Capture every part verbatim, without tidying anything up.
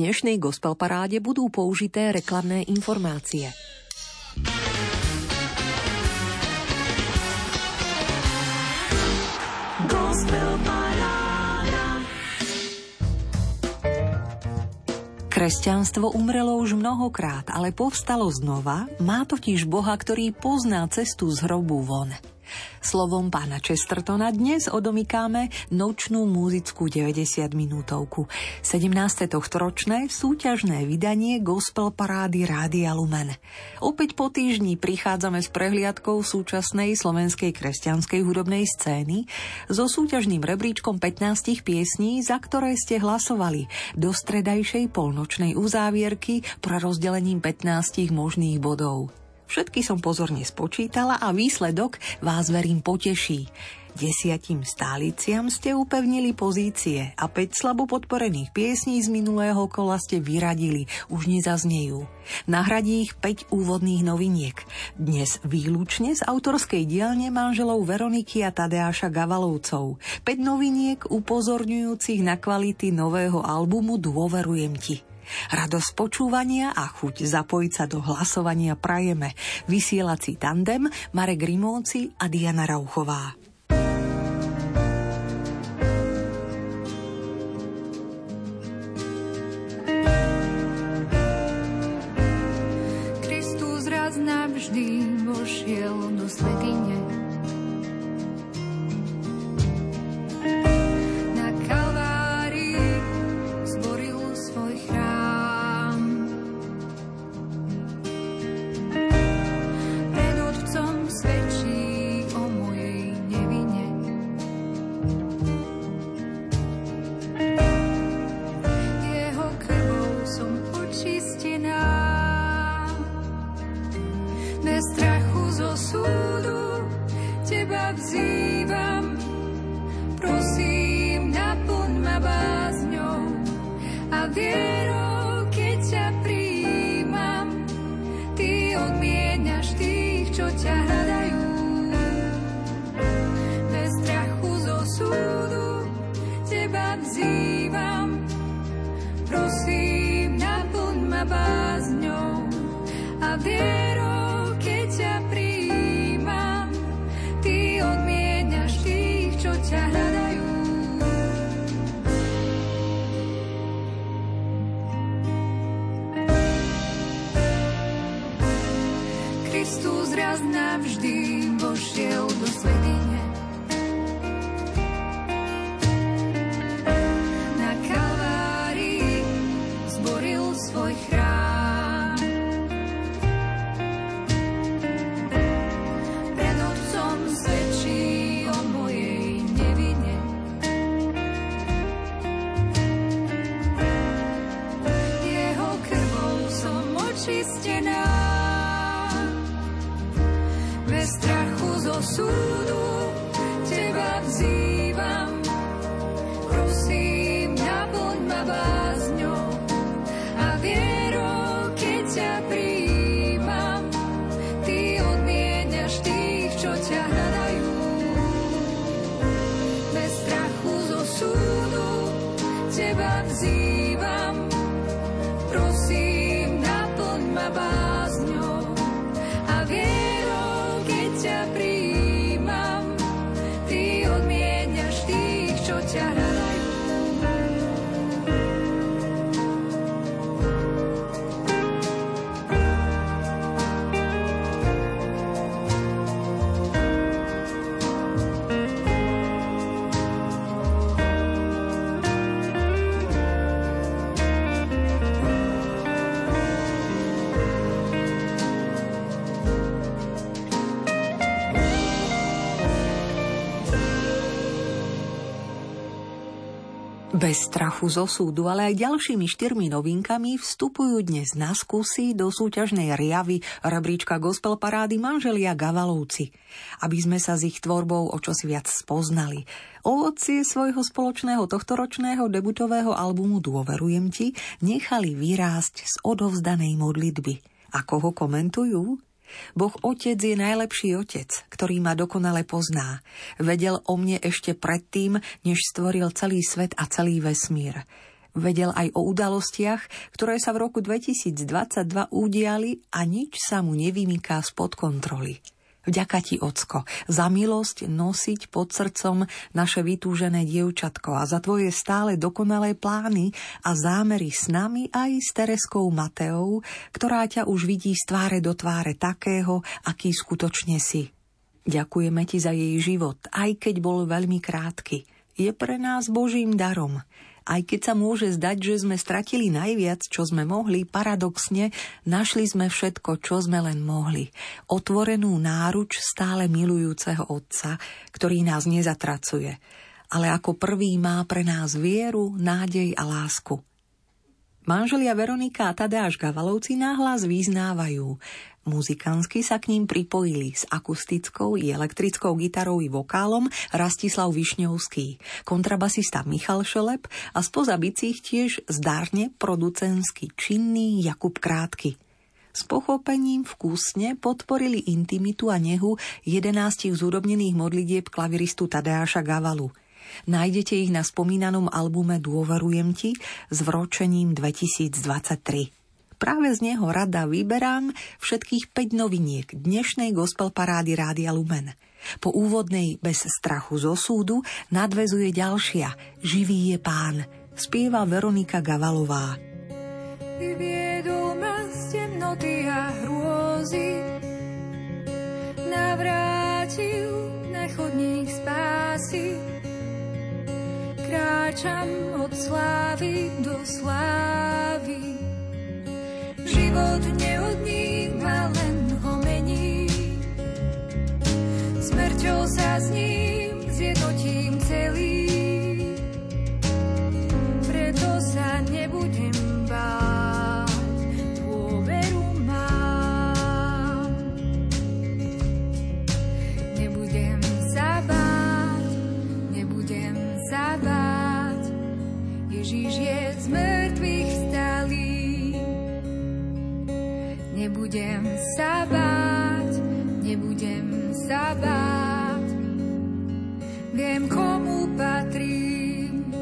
dnešnej Gospelparáde budú použité reklamné informácie. Kresťanstvo umrelo už mnohokrát, ale povstalo znova, má totiž Boha, ktorý pozná cestu z hrobu von. Slovom pána Chestertona dnes odomykáme nočnú múzickú deväťdesiatminútovku. sedemnáste tohtoročné súťažné vydanie Gospelparády Rádia Lumen. Opäť po týždni prichádzame s prehliadkou súčasnej slovenskej kresťanskej hudobnej scény so súťažným rebríčkom pätnásť piesní, za ktoré ste hlasovali do stredajšej polnočnej uzávierky prerozdelením pätnásť možných bodov. Všetky som pozorne spočítala a výsledok vás, verím, poteší. Desiatim stáliciam ste upevnili pozície a päť slabo podporených piesní z minulého kola ste vyradili, už nezaznejú. Nahradí ich päť úvodných noviniek. Dnes výlučne z autorskej dielne manželov Veroniky a Tadeáša Gavalovcov. päť noviniek upozorňujúcich na kvality nového albumu Dôverujem ti. Radosť počúvania a chuť zapojiť sa do hlasovania prajeme vysielací tandem Marek Grímovci a Diana Rauchová. Kristus raz navždy vošiel do svätyne. Na Kalvárii zboril svoj chrám. Svedčí o mojej nevine. Jeho krvou som očistená. Bez strachu zo súdu teba vzývam. Prosím, naplň ma bázňou a vierou, keď ťa prijímam. Ty odmieniaš ty čo ťa hľadajú. Bez strachu zo súdu teba vzývam. Prosím, naplň ma bázňou a vierou, keď ťa prijímam. Ty odmieniaš tých, čo ťa hľadajú. Kristus raz navždy vošiel do svätyne. Na Kalvárii zboril svoj chrám. Pred otcom svedčí o mojej nevine. Jeho krvou som očistená. Bez strachu zo súdu teba vzývam. Prosím, naplň ma bázňou a vierou, keď ťa prijímam. Ty odmieniaš tých, čo ťa hľadajú. Bez strachu zo súdu teba vzývam. Prosím, naplň ma bázňou a vierou, ťa prijímam, ty odmieniaš tých, čo ťa hľadajú. Bez strachu zo súdu, ale aj ďalšími štyrmi novinkami vstupujú dnes na skúsi do súťažnej riavy rebríčka Gospelparády manželia Gavalovci. Aby sme sa s ich tvorbou o čosi viac spoznali, ovocie svojho spoločného tohtoročného debutového albumu Dôverujem ti nechali vyrásť z odovzdanej modlitby. Ako ho komentujú? Boh Otec je najlepší Otec, ktorý ma dokonale pozná. Vedel o mne ešte predtým, než stvoril celý svet a celý vesmír. Vedel aj o udalostiach, ktoré sa v roku dvetisícdvadsaťdva udiali a nič sa mu nevymyká spod kontroly. Vďaka ti, Ocko, za milosť nosiť pod srdcom naše vytúžené dievčatko a za tvoje stále dokonalé plány a zámery s nami aj s Tereskou Mateou, ktorá ťa už vidí z tváre do tváre takého, aký skutočne si. Ďakujeme ti za jej život, aj keď bol veľmi krátky. Je pre nás Božím darom. Aj keď sa môže zdať, že sme stratili najviac, čo sme mohli, paradoxne našli sme všetko, čo sme len mohli. Otvorenú náruč stále milujúceho Otca, ktorý nás nezatracuje, ale ako prvý má pre nás vieru, nádej a lásku. Manželia Veronika a Tadeáš Gavalovci nahlas vyznávajú. Muzikánsky sa k ním pripojili s akustickou i elektrickou gitarou i vokálom Rastislav Višňovský, kontrabasista Michal Šeleb a spoza bicích tiež zdárne producensky činný Jakub Krátky. S pochopením vkusne podporili intimitu a nehu jedenástich zúrobnených modlitieb klaviristu Tadeáša Gavalu. Nájdete ich na spomínanom albume Dôverujem ti s vročením dvetisícdvadsaťtri. Práve z neho rada vyberám všetkých päť noviniek dnešnej Gospelparády Rádia Lumen. Po úvodnej Bez strachu zo súdu nadväzuje ďalšia Živý je Pán. Spieva Veronika Gavalová. Vyviedol ma z temnoty a hrôzy, navrátil na chodník spásy. Kráčam od slávy do slávy. Život neodníma, len ho mení. Smrťou sa s ním zjednotím celý. Preto sa nebudem báť, dôveru mám. Nebudem sa báť, nebudem sa báť. Ježíš je z mŕtvych vstalý. Nebudem sa báť, nebudem sa báť. Viem, komu patrím.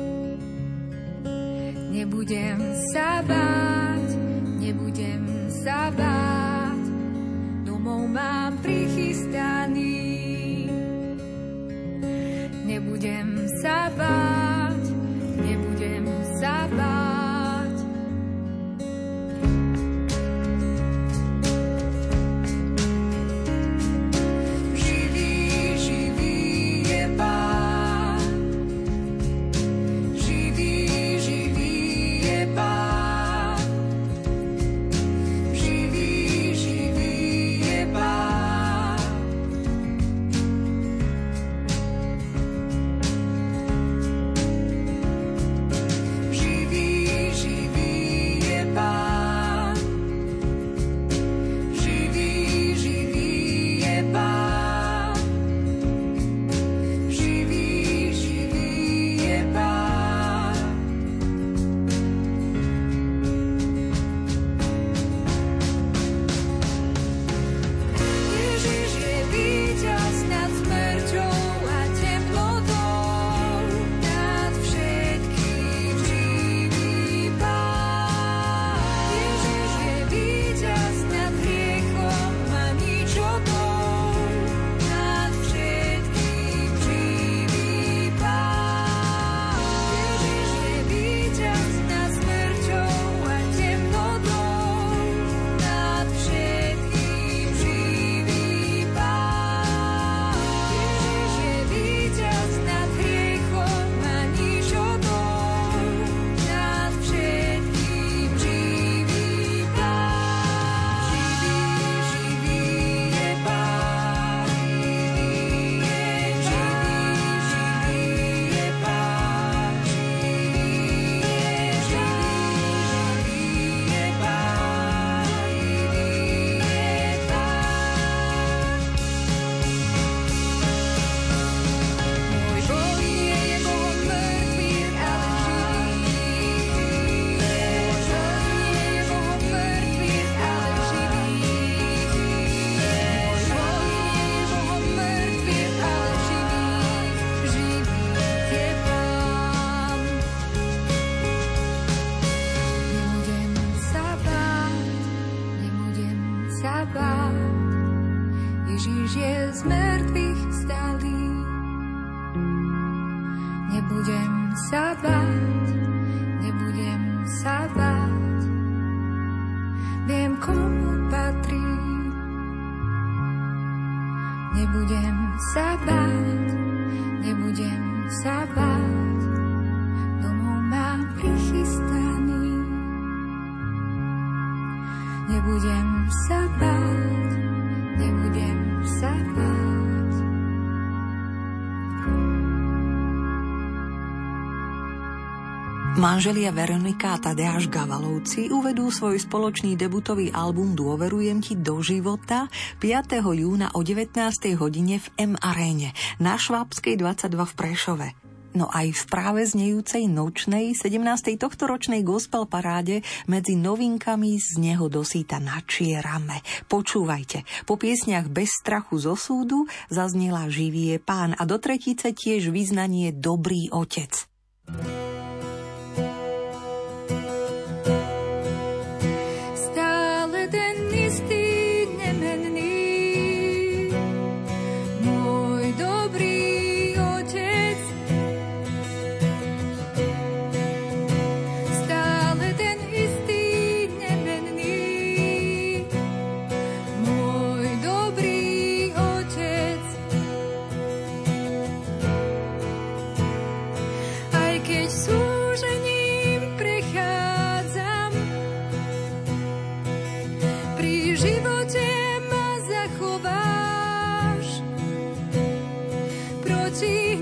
Nebudem sa báť, nebudem sa báť. Domov mám prichystaný. Nebudem sa báť, nebudem sa báť. Živý kríže z mŕtvych vstali. Nebudem sa báť, nebudem sa báť, viem, komu patrí. Nebudem sa báť, nebudem sa báť, domov mám prichystaný. Nebudem sa báť, nebudem sa báť. Manželia Veronika a Tadeáš Gavalovci uvedú svoj spoločný debutový album Dôverujem ti do života piateho júna o devätnástej hodine v M Aréne na Švábskej dvadsaťdva v Prešove. No aj v práve znejúcej nočnej sedemnástej tohtoročnej gospelparáde medzi novinkami z neho do síta načierame. Počúvajte, po piesniach Bez strachu zo súdu zaznela Živý je Pán a do tretice tiež vyznanie Dobrý otec. I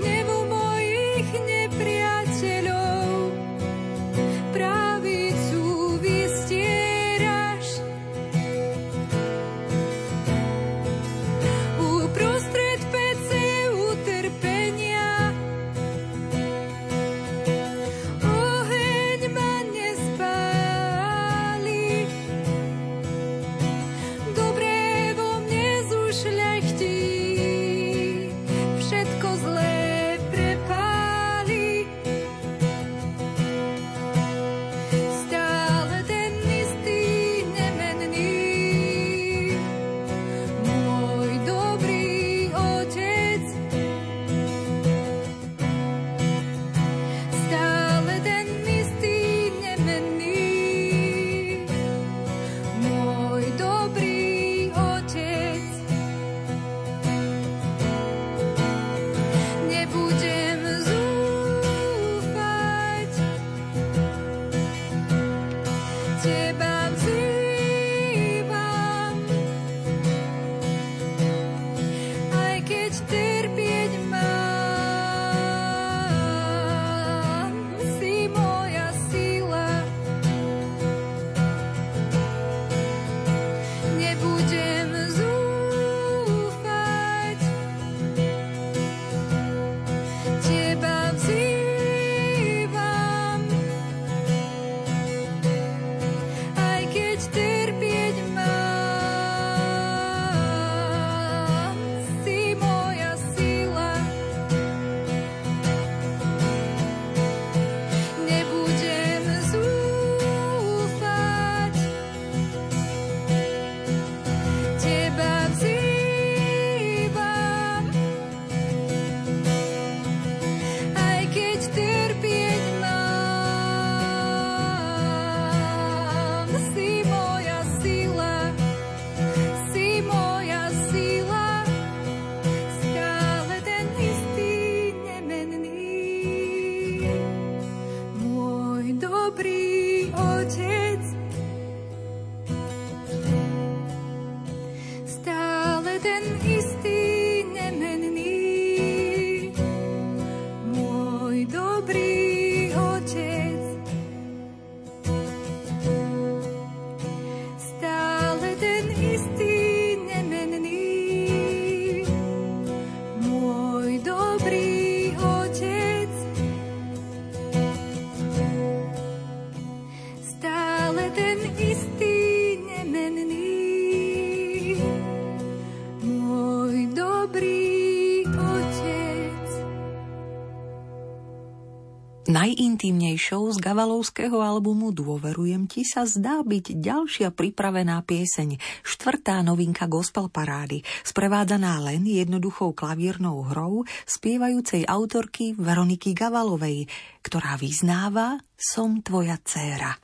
Najintímnejšou z Gavalovského albumu Dôverujem ti sa zdá byť ďalšia pripravená pieseň, štvrtá novinka Gospelparády, sprevádzaná len jednoduchou klavírnou hrou spievajúcej autorky Veroniky Gavalovej, ktorá vyznáva Som tvoja dcéra.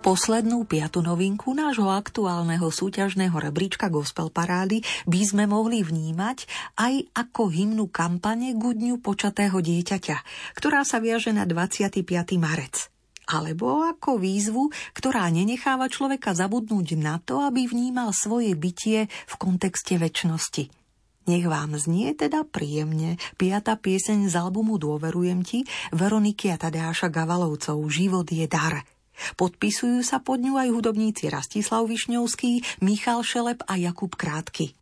Poslednú piatu novinku nášho aktuálneho súťažného rebríčka Gospelparády by sme mohli vnímať aj ako hymnu kampane ku dňu počatého dieťaťa, ktorá sa viaže na dvadsiateho piateho marec. Alebo ako výzvu, ktorá nenecháva človeka zabudnúť na to, aby vnímal svoje bytie v kontexte večnosti. Nech vám znie teda príjemne piata pieseň z albumu Dôverujem ti Veroniky a Tadeáša Gavalovcov Život je dar. Podpisujú sa pod ňu aj hudobníci Rastislav Višňovský, Michal Šeleb a Jakub Krátky.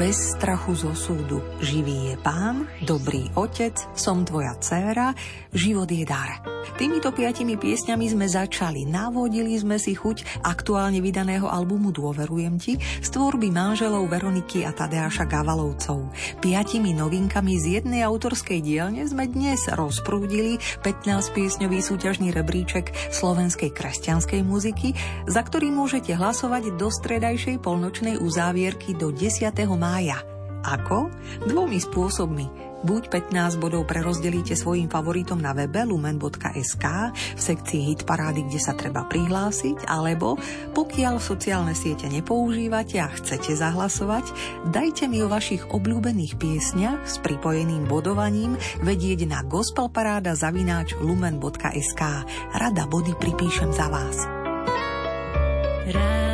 Bez strachu zo súdu, živý je Pán, dobrý Otec, som tvoja dcéra, život je dar. Týmito piatimi piesňami sme začali, navodili sme si chuť aktuálne vydaného albumu Dôverujem ti z tvorby manželov Veroniky a Tadeáša Gavalovcov. Piatimi novinkami z jednej autorskej dielne sme dnes rozprúdili pätnásťpiesňový súťažný rebríček slovenskej kresťanskej muziky, za ktorý môžete hlasovať do stredajšej polnočnej uzávierky do desiateho mája. Ako? Dvomi spôsobmi. Buď pätnásť bodov prerozdelíte svojim favoritom na webe lumen bodka es ká v sekcii Hit parády, kde sa treba prihlásiť, alebo pokiaľ sociálne siete nepoužívate a chcete zahlasovať, dajte mi o vašich obľúbených piesňach s pripojeným bodovaním vedieť na gospelparáda zavináč lumen bodka es ká. Rada body pripíšem za vás. Rád.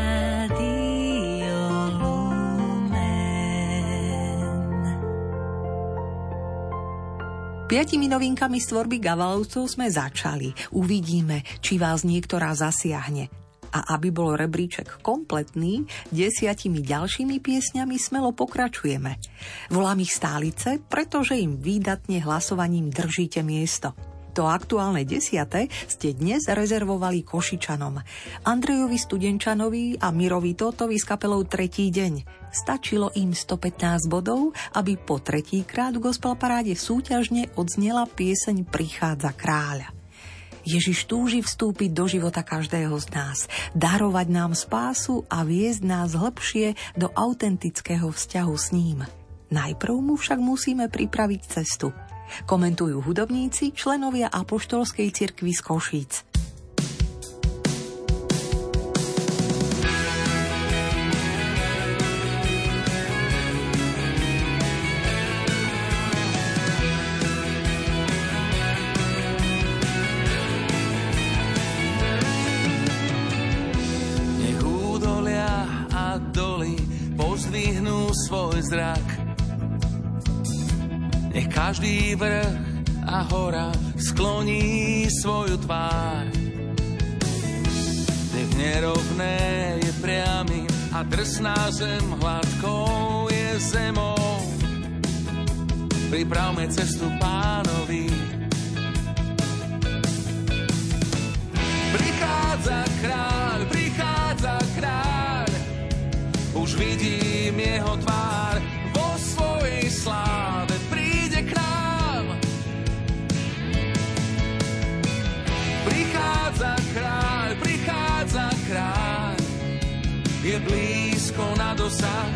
Piatimi novinkami z tvorby Gavalovcov sme začali. Uvidíme, či vás niektorá zasiahne. A aby bol rebríček kompletný, desiatimi ďalšími piesňami smelo pokračujeme. Volám ich stálice, pretože im výdatne hlasovaním držíte miesto. To aktuálne desiate ste dnes rezervovali Košičanom, Andrejovi Studenčanovi a Mirovi Totovi s kapelou Tretí deň. Stačilo im stopätnásť bodov, aby po tretíkrát v Gospelparáde súťažne odznela pieseň Prichádza kráľ. Ježiš túži vstúpiť do života každého z nás, darovať nám spásu a viesť nás hlbšie do autentického vzťahu s ním. Najprv mu však musíme pripraviť cestu. Komentujú hudobníci, členovia Apoštolskej cirkvi z Košíc. Svoj zrak. Nech každý vrch a hora skloní svoju tvár. Nech nerovné je priamy a drsná zem hladkou je zemou. Pripravme cestu Pánovi. Prichádza kráľ, prichádza kráľ, už vidí jeho tvár vo svojej sláve príde k nám. Prichádza kráľ, prichádza kráľ, je blízko na dosah,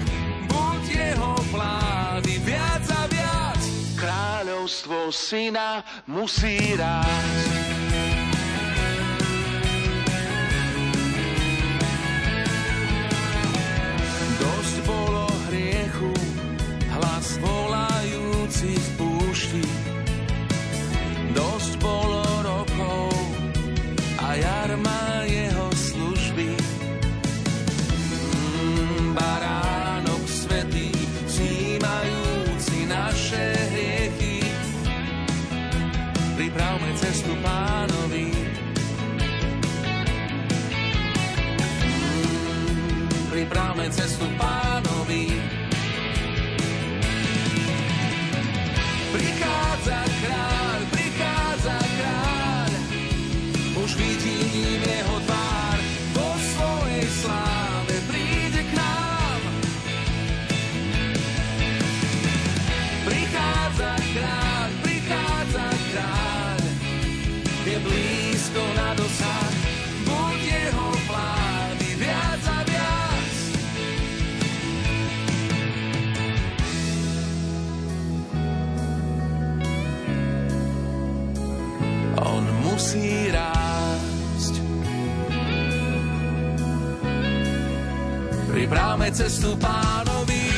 buď jeho vlády viac a viac. Kráľovstvo syna musí rásť. Volajúci v púšti, dosť bolo rokov a jarma jeho služby. Mm, baránok svätý, snímajúci naše hriechy, pripravme cestu Pánovi. Mm, pripravme cestu Pánovi. Prichádza kráľ, prichádza kráľ, už vidím jeho tvár, vo svojej sláve príde k nám. Prichádza kráľ, prichádza kráľ, musí rásť. Pripravme cestu Pánovi.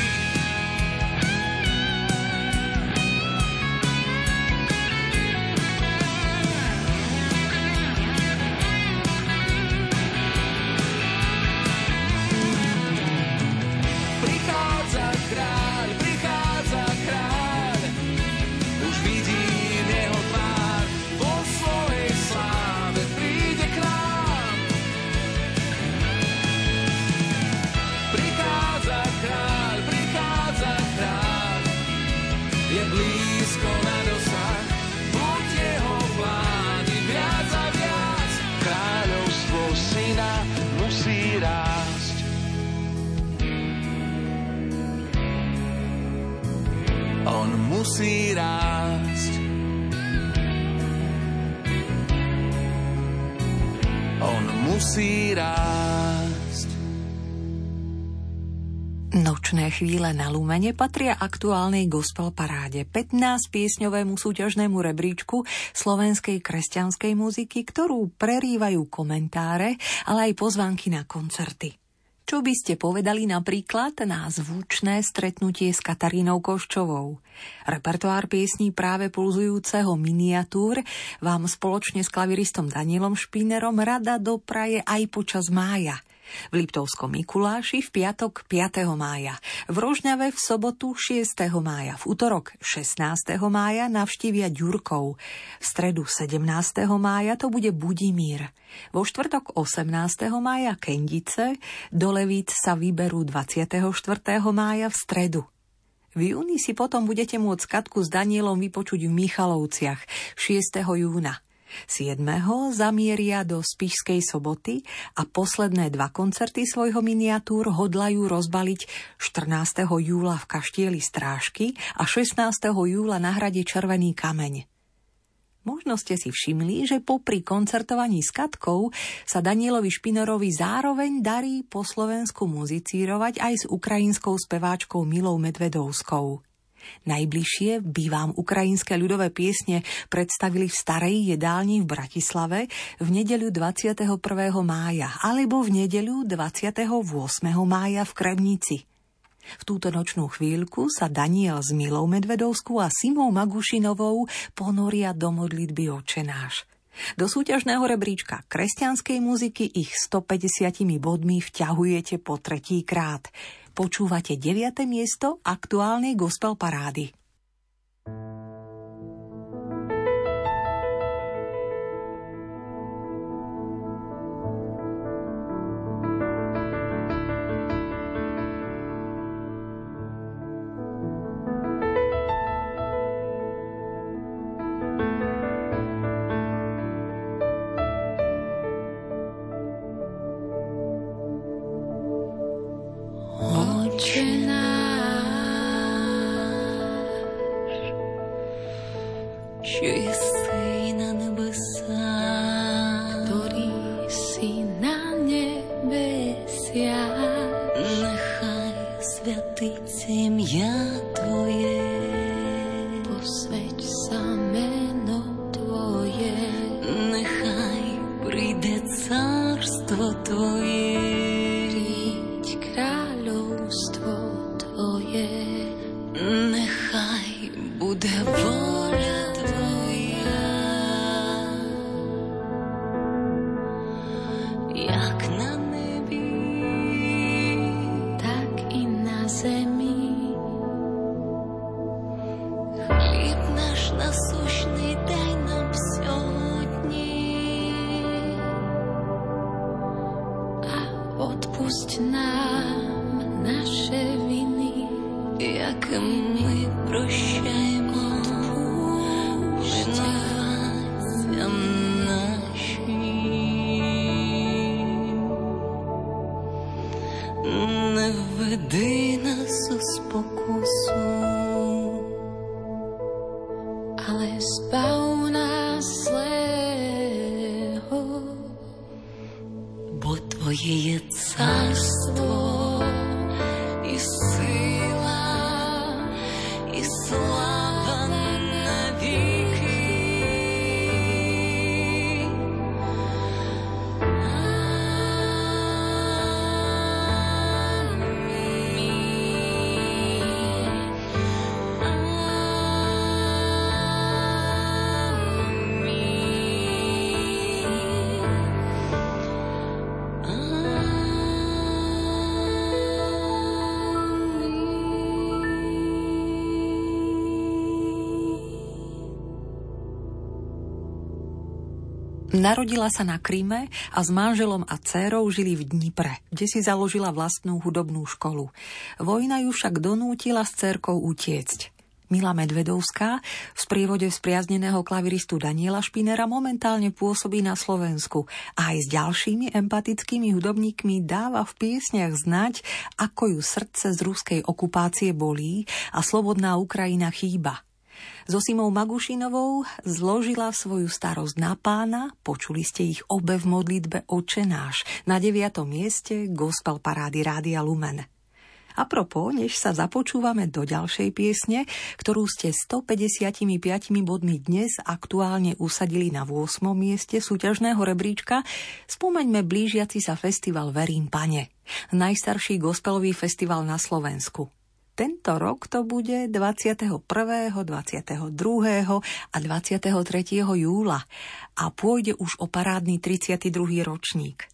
Musí rásť. On musí rásť. Nočné chvíle na Lumene patria aktuálnej gospelparáde, pätnásťpiesňovému súťažnému rebríčku slovenskej kresťanskej muziky, ktorú prerývajú komentáre, ale aj pozvánky na koncerty. Čo by ste povedali napríklad na zvučné stretnutie s Katarínou Koščovou? Repertoár piesní práve pulzujúceho Miniatúr vám spoločne s klaviristom Danielom Špínerom rada dopraje aj počas mája. V Liptovskom Mikuláši v piatok piateho mája, v Rožňave v sobotu šiesteho mája, v utorok šestnásteho mája navštívia Ďurkov, v stredu sedemnásteho mája to bude Budimír, vo štvrtok osemnásteho mája Kendice, do Levíc sa vyberú dvadsiateho štvrtého mája v stredu. V júni si potom budete môcť Katku s Danielom vypočuť v Michalovciach šiesteho júna. siedmeho zamieria do Spišskej Soboty a posledné dva koncerty svojho Miniatúr hodlajú rozbaliť štrnásteho júla v Kaštieli Strážky a šestnásteho júla na hrade Červený kameň. Možno ste si všimli, že popri koncertovaní s Katkou sa Danielovi Špinerovi zároveň darí po Slovensku muzicírovať aj s ukrajinskou speváčkou Milou Medvedovskou. Najbližšie by vám ukrajinské ľudové piesne predstavili v starej jedálni v Bratislave v nedeľu dvadsiateho prvého mája alebo v nedeľu dvadsiateho ôsmeho mája v Kremnici. V túto nočnú chvíľku sa Daniel s Milou Medvedovskou a Simou Magušinovou ponoria do modlitby Otčenáš. Do súťažného rebríčka kresťanskej muziky ich stopäťdesiatimi bodmi vťahujete po tretí krát. Počúvate deviate miesto aktuálnej gospel parády. Слава навеки. Narodila sa na Kryme a s manželom a dcérou žili v Dnipre, kde si založila vlastnú hudobnú školu. Vojna ju však donútila s dcérkou utiecť. Mila Medvedovská v sprievode spriazneného klaviristu Daniela Špínera momentálne pôsobí na Slovensku a aj s ďalšími empatickými hudobníkmi dáva v piesniach znať, ako ju srdce z ruskej okupácie bolí a slobodná Ukrajina chýba. So Simou Magušinovou zložila svoju starosť na Pána, počuli ste ich obe v modlitbe Otče náš, na deviatom mieste Gospelparády Rádia Lumen. Apropo, než sa započúvame do ďalšej piesne, ktorú ste stopäťdesiatpäť bodmi dnes aktuálne usadili na ôsmom mieste súťažného rebríčka, spomeňme blížiaci sa festival Verím Pane, najstarší gospelový festival na Slovensku. Tento rok to bude dvadsiateho prvého, dvadsiateho druhého a dvadsiateho tretieho júla a pôjde už o parádny tridsiaty druhý ročník.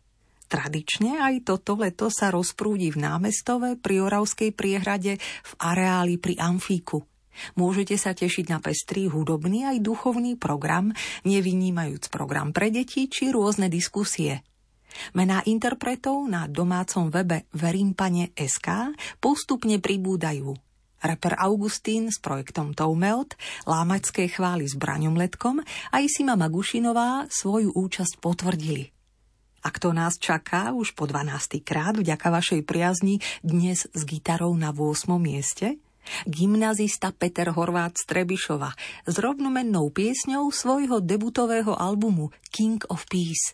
Tradične aj toto leto sa rozprúdi v námestove pri Oravskej priehrade v areáli pri Amfíku. Môžete sa tešiť na pestrý hudobný aj duchovný program, nevynímajúc program pre deti či rôzne diskusie. Mená interpretov na domácom webe verimpane bodka es ká postupne pribúdajú. Rapper Augustín s projektom Toumelt, Lámačské chvály s Braňom Letkom aj Sima Magušinová svoju účasť potvrdili. A kto nás čaká už po dvanástej krát vďaka vašej priazni dnes s gitarou na ôsmom mieste? Gymnazista Peter Horváth z Trebišova s rovnomennou piesňou svojho debutového albumu King of Peace.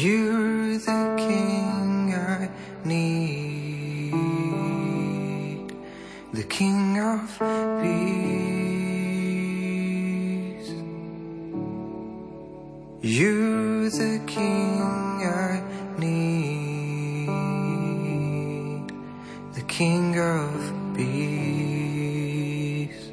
You're the king I need, the king of peace. You're the king I need, the king of peace.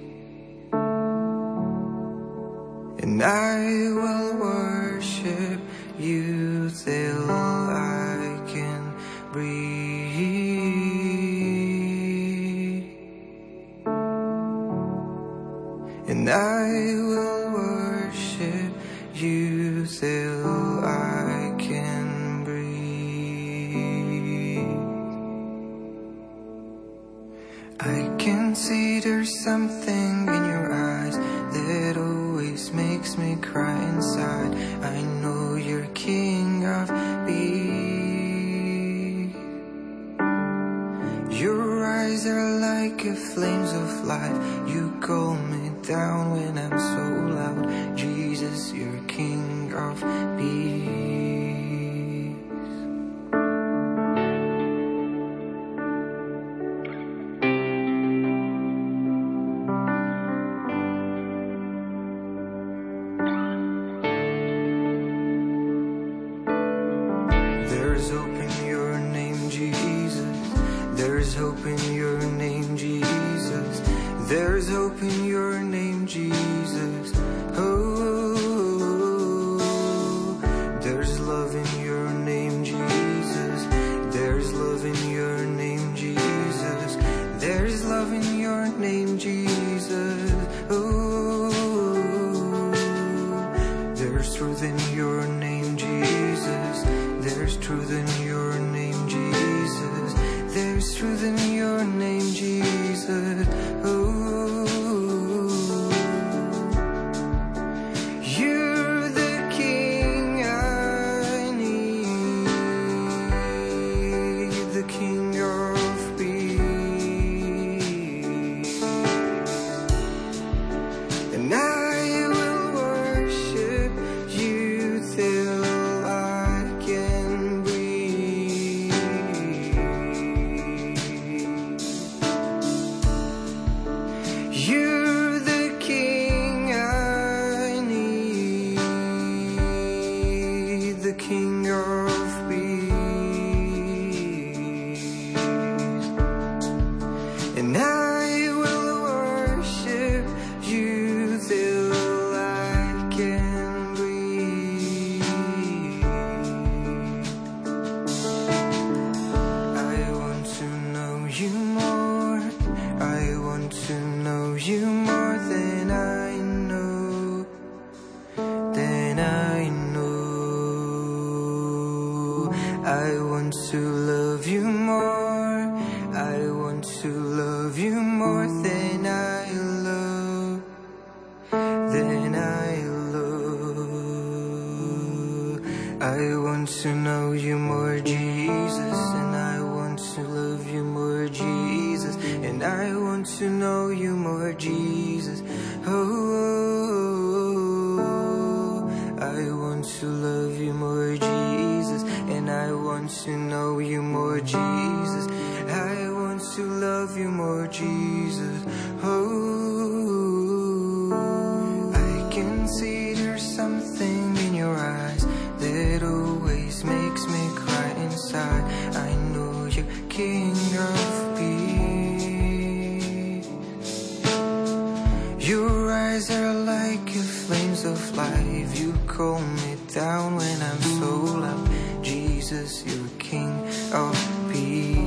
And I will worship you till I can breathe, and I will worship you till I can breathe. I can see there's something in your eyes that always makes me cry inside. I know you're king of peace. Your eyes are like a flames of light. You calm me down when I'm so loud. Jesus, you're king of peace. Oh, then I know, then I know. I want to love you more, I want to love you more than I love, than I love. I want to know you more, Jesus, and I want to love you more, Jesus, and I want to know you more, Jesus. Oh, oh, oh, oh. I want to love you more, Jesus, and I want to know you more, Jesus. I want to love you more, Jesus. Oh, oh, oh, oh. I can see there's something in your eyes that always makes me cry inside. I know you're king of peace. Your eyes are like your flames of life. You calm me down when I'm so loud. Jesus, you're king of peace.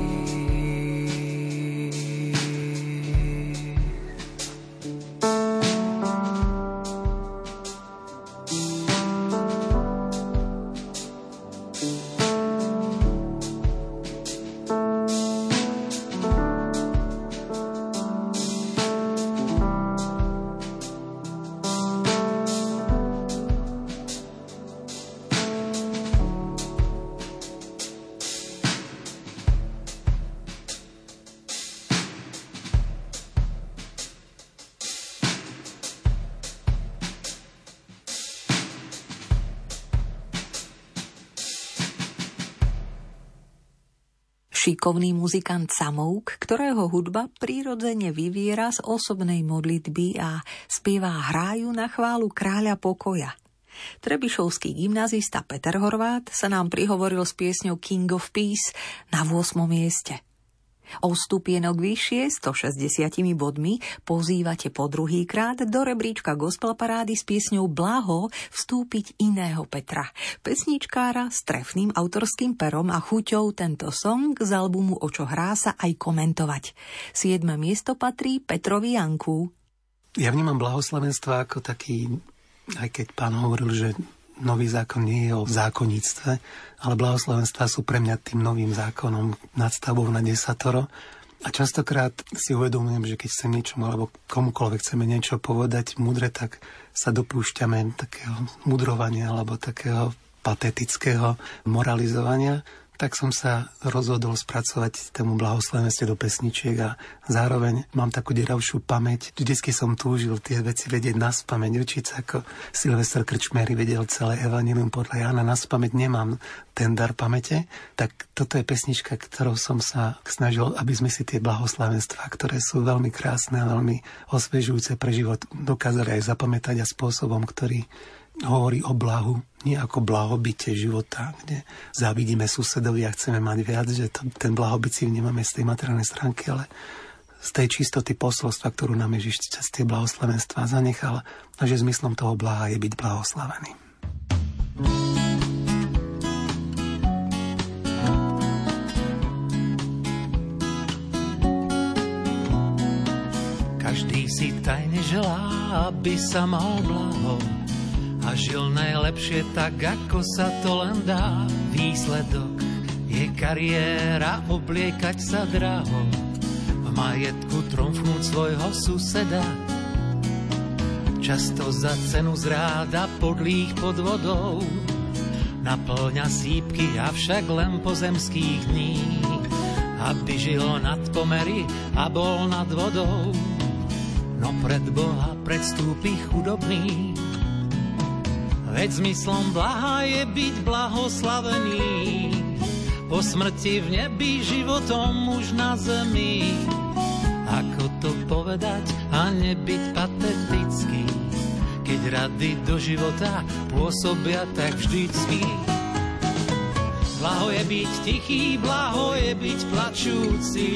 Šikovný muzikant samouk, ktorého hudba prirodzene vyviera z osobnej modlitby a spieva hráju na chválu kráľa pokoja. Trebišovský gymnazista Peter Horváth sa nám prihovoril s piesňou King of Peace na ôsmom mieste. O stupienok vyššie stošesťdesiatimi bodmi pozývate po druhýkrát do rebríčka Gospelparády s piesňou Blaho vstúpiť iného Petra, pesničkára s trefným autorským perom a chuťou tento song z albumu O čo hrá sa aj komentovať. siedme miesto patrí Petrovi Janku. Ja vnímam blahoslavenstvo ako taký, aj keď pán hovoril, že Nový zákon nie je o zákonníctve, ale blahoslavenstvá sú pre mňa tým novým zákonom nadstavbou na desatoro. A častokrát si uvedomujem, že keď chcem niečomu alebo komukoľvek chceme niečo povedať múdre, tak sa dopúšťame takého mudrovania alebo takého patetického moralizovania. Tak som sa rozhodol spracovať tému blahoslavenstva do pesničiek a zároveň mám takú deravšiu pamäť. Vždycky som túžil tie veci vedieť naspamäť, učiť sa ako Silvester Krčméry vedel celé evanjelium podľa Jána naspamäť, nemám ten dar pamäte. Tak toto je pesnička, ktorou som sa snažil, aby sme si tie blahoslavenstvá, ktoré sú veľmi krásne a veľmi osviežujúce pre život, dokázali aj zapamätať a spôsobom, ktorý hovorí o blahu, nie ako blahobite života, kde závidíme susedovi a chceme mať viac, že to, ten blahobyt si nemáme z tej materiálnej stránky, ale z tej čistoty posolstva, ktorú nám Ježiš cez tie blahoslavenstvá zanechal, a že zmyslom toho blaha je byť blahoslavený. Každý si tajne želá, aby sa mal blaho a žil najlepšie tak, ako sa to len dá. Výsledok je kariéra, obliekať sa draho, v majetku tromfnúť svojho suseda. Často za cenu zráda podlých podvodov naplňa sípky, avšak len pozemských dní. Aby žil nad pomery a bol nad vodou, no pred Boha predstúpi chudobný. Veď zmyslom blaha je byť blahoslavený, po smrti v nebi životom už na zemi. Ako to povedať a nebyť patetický, keď rady do života pôsobia tak vždycky. Blaho je byť tichý, blaho je byť plačúci,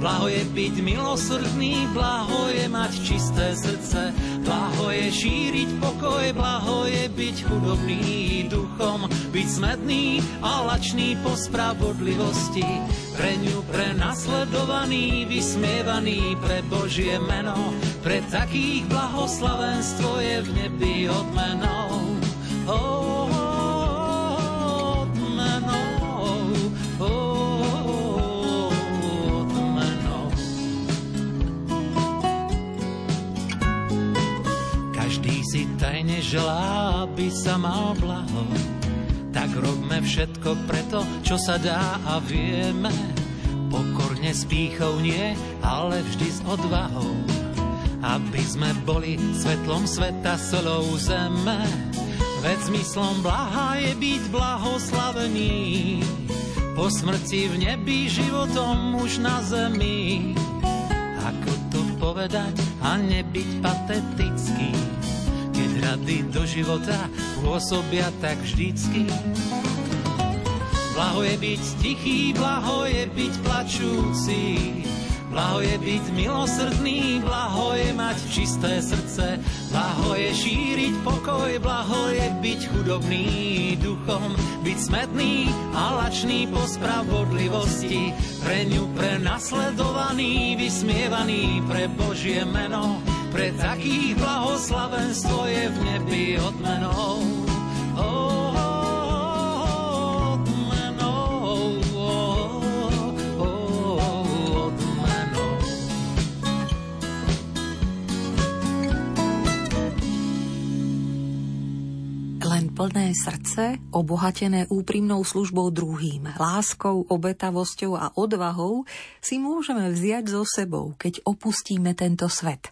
blaho je byť milosrdný, blaho je mať čisté srdce, blaho je šíriť pokoj, blaho je byť chudobný duchom, byť smedný a lačný po spravodlivosti, pre ňu prenasledovaný, vysmievaný pre Božie meno, pre takých blahoslavenstvo je v nebi odmenou. Oh, si tajne želá, aby sa mal blaho, tak robme všetko preto, čo sa dá a vieme. Pokorne s pýchou nie, ale vždy s odvahou, aby sme boli svetlom sveta, solou zeme. Veď zmyslom blaha je byť blahoslavený, po smrti v nebi životom už na zemi. Ako to povedať a nebyť patetický, rady do života pôsobia tak vždycky. Blaho je byť tichý, blaho je byť plačúci, blaho je byť milosrdný, blaho je mať čisté srdce, blaho je šíriť pokoj, blaho je byť chudobný duchom, byť smädný a lačný po spravodlivosti, pre ňu prenasledovaný, vysmievaný pre Božie meno, pre takých blahoslavenstvo je v nebi odmenou. Oh, odmenou, oh, oh, odmenou. Len plné srdce, obohatené úprimnou službou druhým, láskou, obetavosťou a odvahou si môžeme vziať so sebou, keď opustíme tento svet.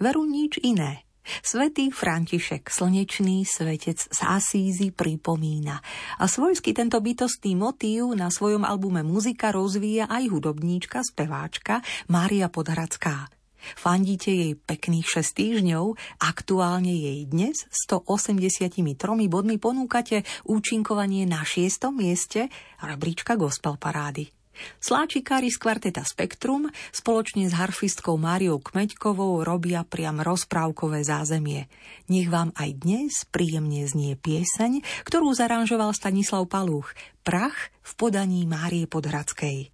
Veru nič iné. Svätý František, slnečný svetec z Asízy, pripomína. A svojsky tento bytostný motív na svojom albume Muzika rozvíja aj hudobníčka, speváčka Mária Podhradská. Fandíte jej pekných šesť týždňov, aktuálne jej dnes stoosemdesiattri bodmi ponúkate účinkovanie na šiestom mieste rebríčka Gospelparády. Sláčikári z kvarteta Spektrum spoločne s harfistkou Máriou Kmeťkovou robia priam rozprávkové zázemie. Nech vám aj dnes príjemne znie pieseň, ktorú zaranžoval Stanislav Palúch, Prach v podaní Márie Podhradskej.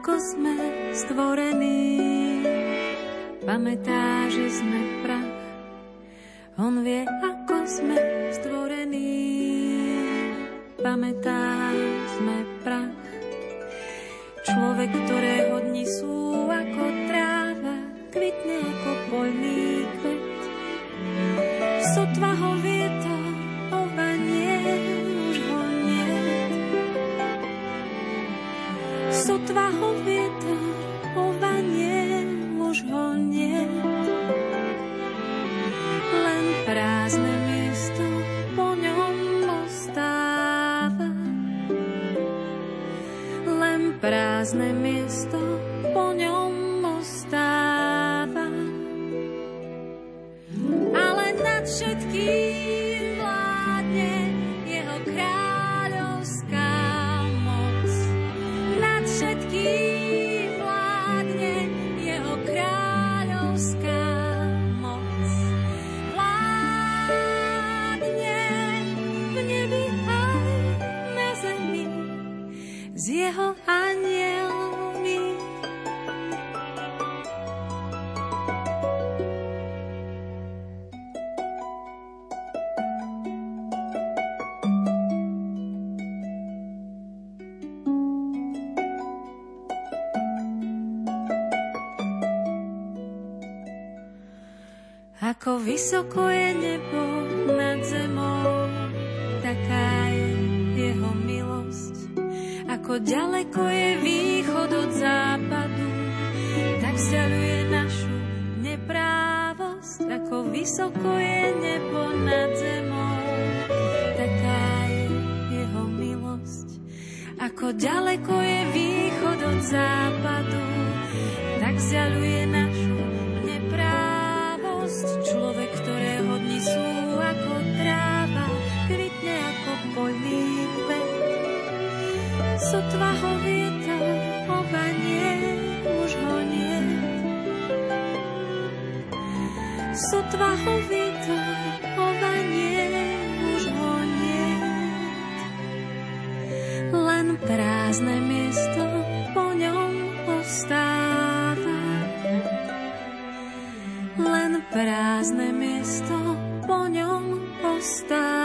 Ako sme stvorení, pamätá, že sme prach. On vie, ako sme stvorení, pamätá, sme prach. Človek, ktorého dni sú ako tráva, kvitne ako polný kvet. Sotva ho vietor ovanie, už ho nie. Sotva ho vietor ovanie, už ho nie. Len prázdne miesto po ňom ostáva. Len prázdne miesto po ňom ostáva. Ale nad všetkým vládne jeho kráľ. Všetkým vládne jeho kráľovská moc. Vládne v nebi aj na zemi s jeho anjelmi. Ako vysoko je nebo nad zemou, taká je jeho milosť. Ako ďaleko je východ od západu, tak vzdialuje našu neprávosť. Ako vysoko je nebo nad zemou, taká je jeho milosť. Ako ďaleko je východ od západu, tak vzdialuje našu neprávosť. Človek, ktorého dni Odvahu vytupovanie už ho nie, len prázdne miesto po ňom ostáva, len prázdne miesto po ňom ostáva.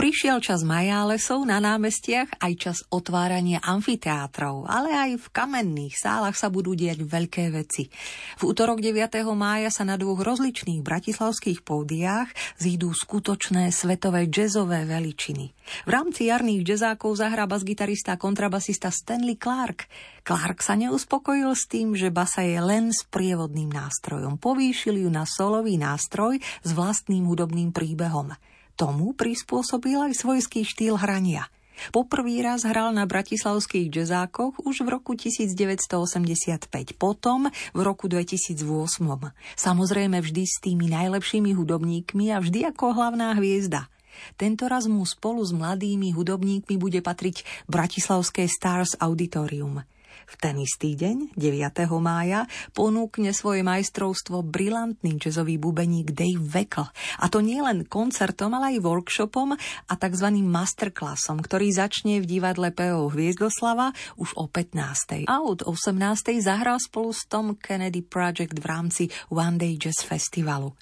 Prišiel čas majálesov na námestiach, aj čas otvárania amfiteátrov, ale aj v kamenných sálach sa budú diať veľké veci. V útorok deviateho mája sa na dvoch rozličných bratislavských pódiách zídu skutočné svetové jazzové veličiny. V rámci jarných jazzákov zahrá basgitarista a kontrabasista Stanley Clark. Clark sa neuspokojil s tým, že basa je len s prievodným nástrojom. Povýšil ju na solový nástroj s vlastným hudobným príbehom. Tomu prispôsobil aj svojský štýl hrania. Poprvý raz hral na bratislavských jazzákoch už v roku devätnásťstoosemdesiatpäť, potom v roku dvetisícosem. Samozrejme vždy s tými najlepšími hudobníkmi a vždy ako hlavná hviezda. Tentoraz mu spolu s mladými hudobníkmi bude patriť bratislavské Stars Auditorium. V ten istý deň, deviateho mája, ponúkne svoje majstrovstvo brilantný jazzový bubeník Dave Weckl. A to nie len koncertom, ale aj workshopom a tzv. Masterclassom, ktorý začne v divadle pé ó Hviezdoslava už o pätnástej. A od osemnástej zahral spolu s Tom Kennedy Project v rámci One Day Jazz Festivalu.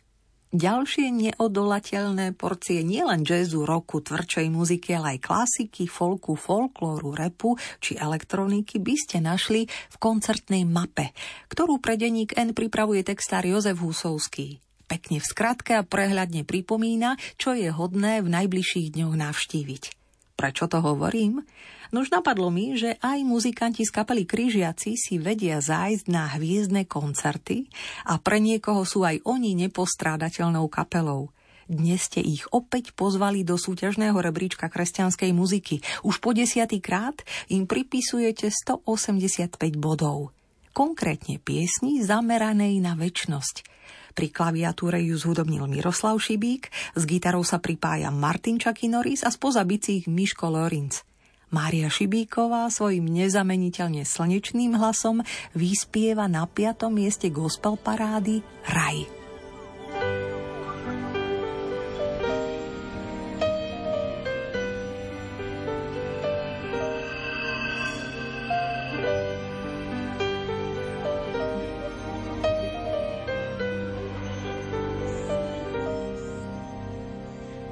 Ďalšie neodolateľné porcie nielen jazzu, rocku, tvrdšej muziky, ale aj klasiky, folku, folklóru, rapu či elektroniky by ste našli v koncertnej mape, ktorú pre denník N pripravuje textár Jozef Husovský. Pekne v skratke a prehľadne pripomína, čo je hodné v najbližších dňoch navštíviť. Prečo to hovorím? Nož napadlo mi, že aj muzikanti z kapely Krížiaci si vedia zájsť na hviezdne koncerty a pre niekoho sú aj oni nepostrádateľnou kapelou. Dnes ste ich opäť pozvali do súťažného rebríčka kresťanskej muziky. Už po desiaty krát im pripisujete stoosemdesiatpäť bodov. Konkrétne piesni zameranej na večnosť. Pri klaviatúre ju zhudobnil Miroslav Šibík, s gitarou sa pripája Martin Čakinorís a spoza bicích Miško Lorinc. Mária Šibíková svojim nezameniteľne slnečným hlasom vyspieva na piatom mieste Gospelparády Raj.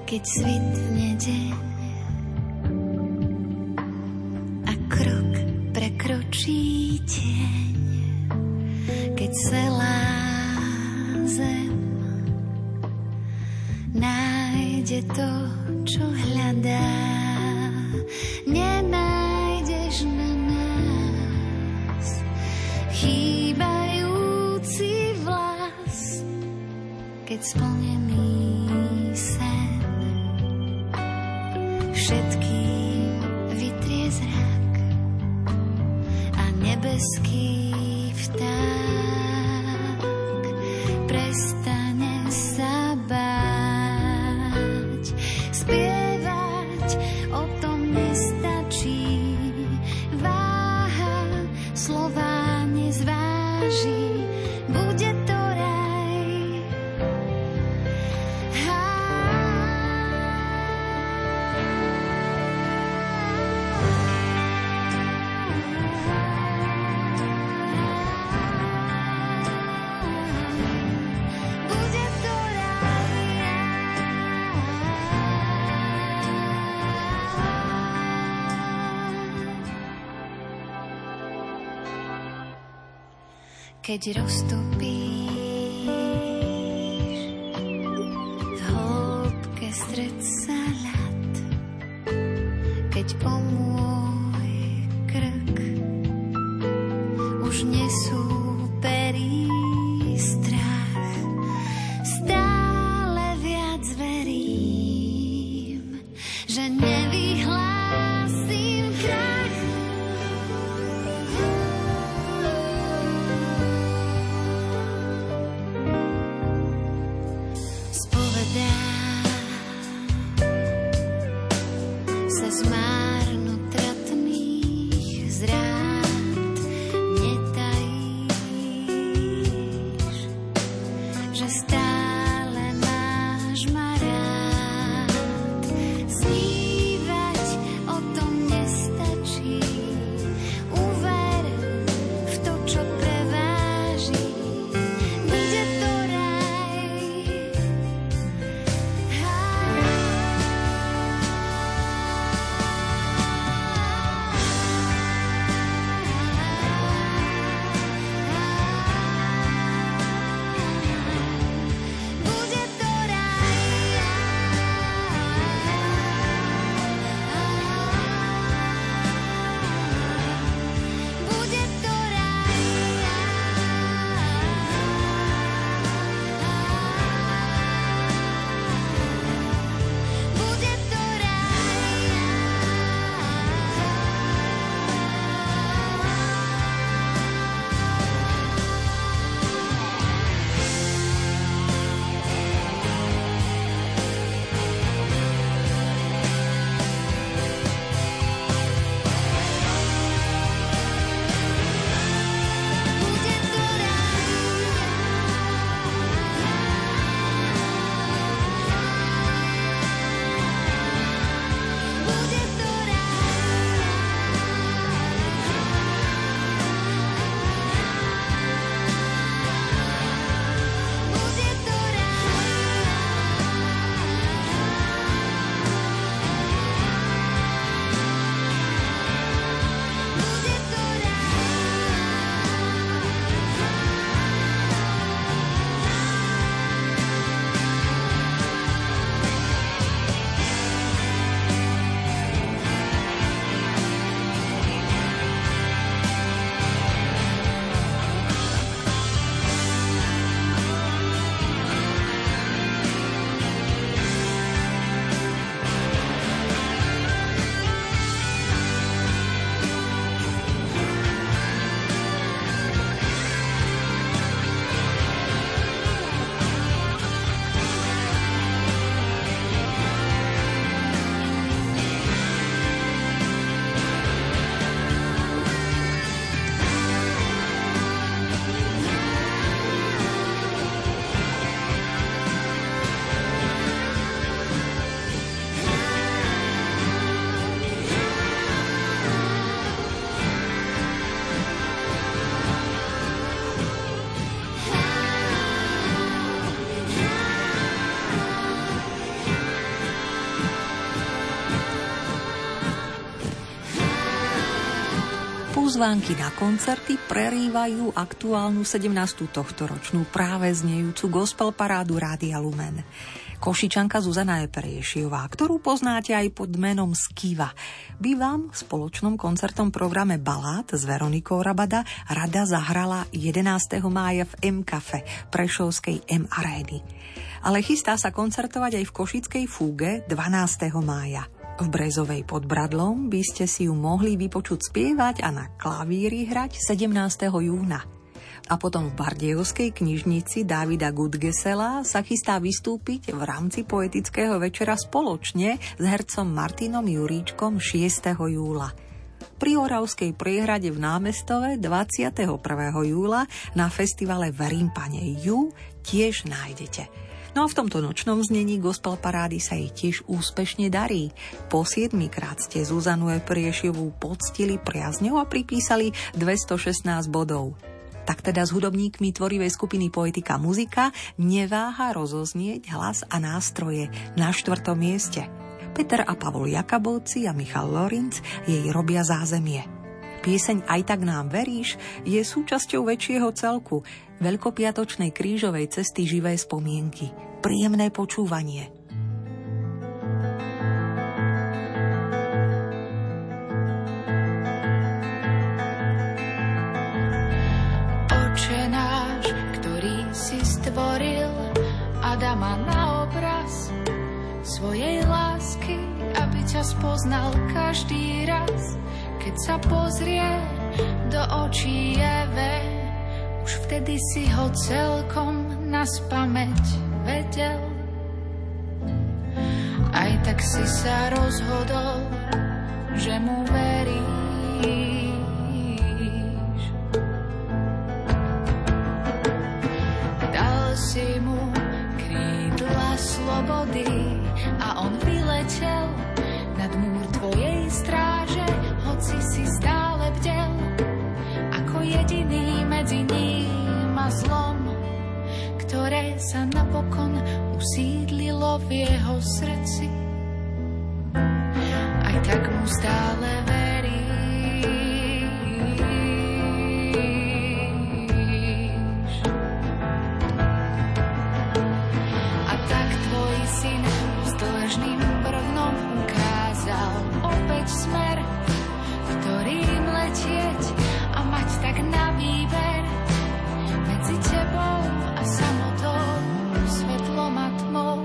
Keď svitne deň krok prekročí tieň, keď celá zem nájde to, čo hľadá. Nenájdeš na nás chýbajúci vlas, keď splnený sen všetkým vytrie zrak. Nebeský vták prestane sa báť. Spievať o tom nestačí, váha, slova nezváži. Bude to raj. Ha. Oh, keď roztopíš v hĺbke stred sa ľad, keď pomôj krk už nesúperí strach, stále viac verím, že nevyhlásim krach. Spovedá sa z márnotratných zrán, pozvánky na koncerty prerývajú aktuálnu sedemnástu tohtoročnú práve znejúcu gospelparádu Rádia Lumen. Košičanka Zuzana Eperiešiová, ktorú poznáte aj pod menom Skiva, by vám v spoločnom koncertnom programe Balát s Veronikou Rabada rada zahrala jedenásteho mája v M-kafe prešovskej M-arény. Ale chystá sa koncertovať aj v košickej Fúge dvanásteho mája. V Brezovej pod Bradlom by ste si ju mohli vypočuť spievať a na klavíri hrať sedemnásteho júna. A potom v bardejovskej knižnici Davida Gutgesela sa chystá vystúpiť v rámci poetického večera spoločne s hercom Martinom Juríčkom šiesteho júla. Pri Oravskej priehrade v Námestove dvadsiateho prvého júla na festivale Verím Pane ju tiež nájdete. No a v tomto nočnom znení gospelparády sa jej tiež úspešne darí. Po siedmikrát ste Zuzanu Eperiešiovú poctili priazňou a pripísali dvestošestnásť bodov. Tak teda s hudobníkmi tvorivej skupiny Poetika muzika neváha rozoznieť hlas a nástroje na štvrtom mieste. Peter a Pavol Jakabovci a Michal Lorinc jej robia zázemie. Pieseň Aj tak nám veríš je súčasťou väčšieho celku veľkopiatočnej krížovej cesty Živé spomienky. Príjemné počúvanie. Oče náš, ktorý si stvoril Adama na obraz svojej lásky, aby ťa spoznal každý raz. Keď sa pozrie do očí Eve, už vtedy si ho celkom naspamäť vedel. Aj tak si sa rozhodol, že mu veríš. Dal si mu krídla slobody a on vyletel nad múr tvojej stráže. Hoci si stále bdel, ako jediný medzi ním a zlom, ktoré sa napokon usídlilo v jeho srdci. Aj tak mu stále veríš. A tak tvoj syn s dlžným brvnom ukázal opäť smer, ktorým letieť a mať tak na výber medzi tebou a samotou, svetlom a tmou,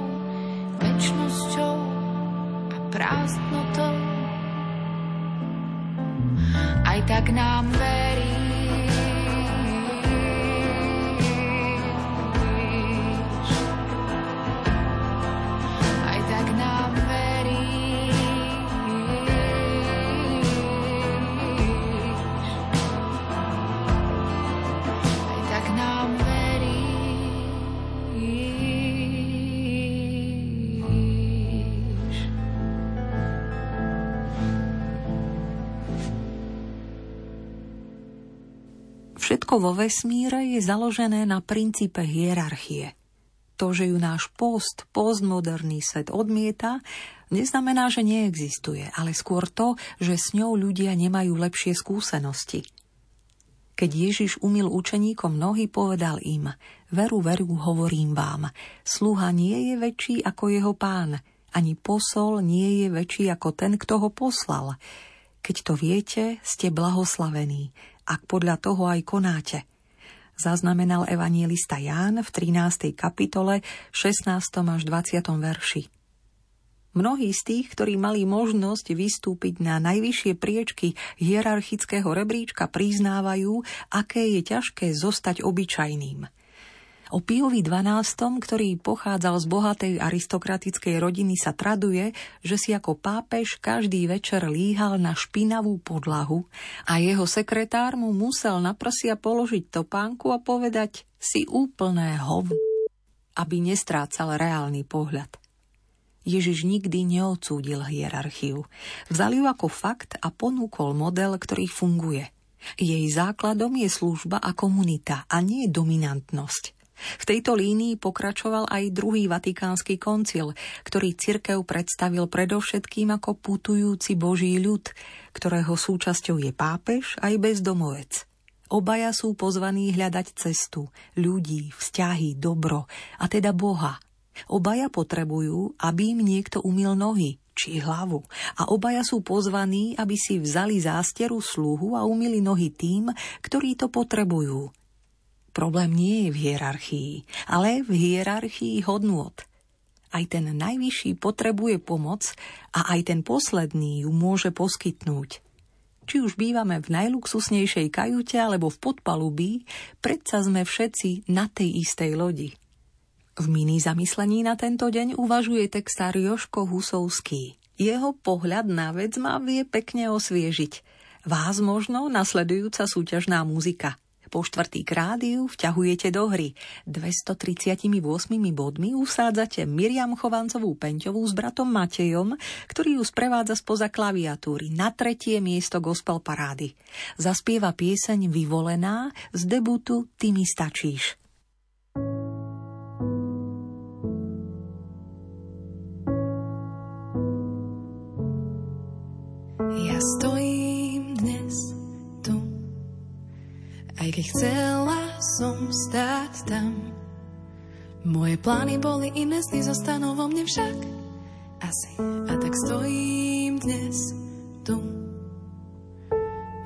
večnosťou a prázdnotou. Aj tak nám veríš. Aj tak nám veríš. Všetko vo vesmíre je založené na princípe hierarchie. To, že ju náš post, postmoderný svet odmieta, neznamená, že neexistuje, ale skôr to, že s ňou ľudia nemajú lepšie skúsenosti. Keď Ježiš umyl učeníkom nohy, povedal im: Veru, veru, hovorím vám, sluha nie je väčší ako jeho pán, ani posol nie je väčší ako ten, kto ho poslal. Keď to viete, ste blahoslavení, ak podľa toho aj konáte, zaznamenal evanjelista Ján v trinástej kapitole, šestnástom až dvadsiatom verši. Mnohí z tých, ktorí mali možnosť vystúpiť na najvyššie priečky hierarchického rebríčka, priznávajú, aké je ťažké zostať obyčajným. O Piovi dvanástom, ktorý pochádzal z bohatej aristokratickej rodiny, sa traduje, že si ako pápež každý večer líhal na špinavú podlahu a jeho sekretár mu musel na prsia položiť topánku a povedať: si úplné hovno, aby nestrácal reálny pohľad. Ježiš nikdy neodsúdil hierarchiu. Vzal ju ako fakt a ponúkol model, ktorý funguje. Jej základom je služba a komunita, a nie dominantnosť. V tejto línii pokračoval aj druhý vatikánsky koncil, ktorý cirkev predstavil predovšetkým ako putujúci Boží ľud, ktorého súčasťou je pápež aj bezdomovec. Obaja sú pozvaní hľadať cestu, ľudí, vzťahy, dobro, a teda Boha. Obaja potrebujú, aby im niekto umyl nohy či hlavu, a obaja sú pozvaní, aby si vzali zásteru sluhu a umyli nohy tým, ktorí to potrebujú. Problém nie je v hierarchii, ale v hierarchii hodnôt. Aj ten najvyšší potrebuje pomoc a aj ten posledný ju môže poskytnúť. Či už bývame v najluxusnejšej kajute alebo v podpalubí, predsa sme všetci na tej istej lodi. V mini zamyslení na tento deň uvažuje textár Jožko Husovský. Jeho pohľad na vec ma vie pekne osviežiť. Vás možno nasledujúca súťažná muzika. Po štvrtý krát ju vťahujete do hry. dvestotridsiatimi ôsmimi bodmi usádzate Miriam Chovancovú Penťovú s bratom Matejom, ktorý ju sprevádza spoza klaviatúry na tretie miesto Gospelparády. Zaspieva pieseň Vyvolená z debutu Ty mi stačíš. Ja stojím dnes roky chcela som stáť tam. Moje plány boli iné, sny zostanú vo mne však. Asi, a tak stojím dnes tu.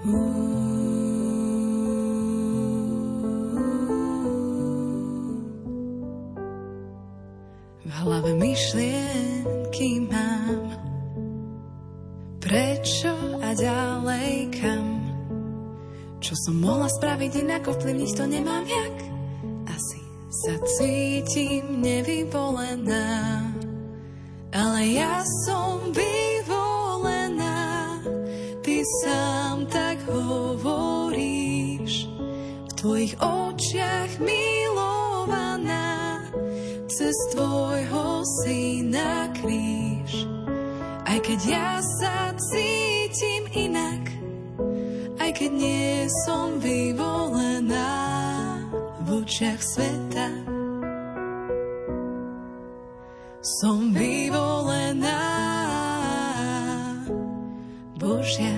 Uú. V hlave myšlienky mám, prečo a ďalej kam. Čo som mohla spraviť inak, ovplyvniť to nemám jak. Asi sa cítim nevyvolená, ale ja som vyvolená. Ty sám tak hovoríš, v tvojich očiach milovaná. Cez tvojho syna kríž. Aj keď ja sa cítim inak, aj keď nie som vyvolená v očiach sveta, som vyvolená Božia.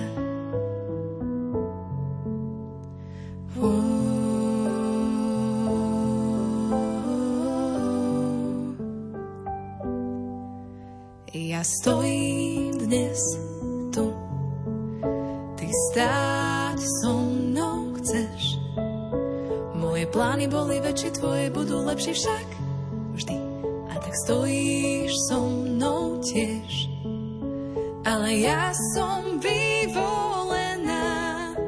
Uú. Ja stojím dnes tu, ty stáť so mnou chceš. Moje plány boli väčšie, tvoje budú lepšie však vždy. A tak stojíš so mnou tiež. Ale ja som vyvolená,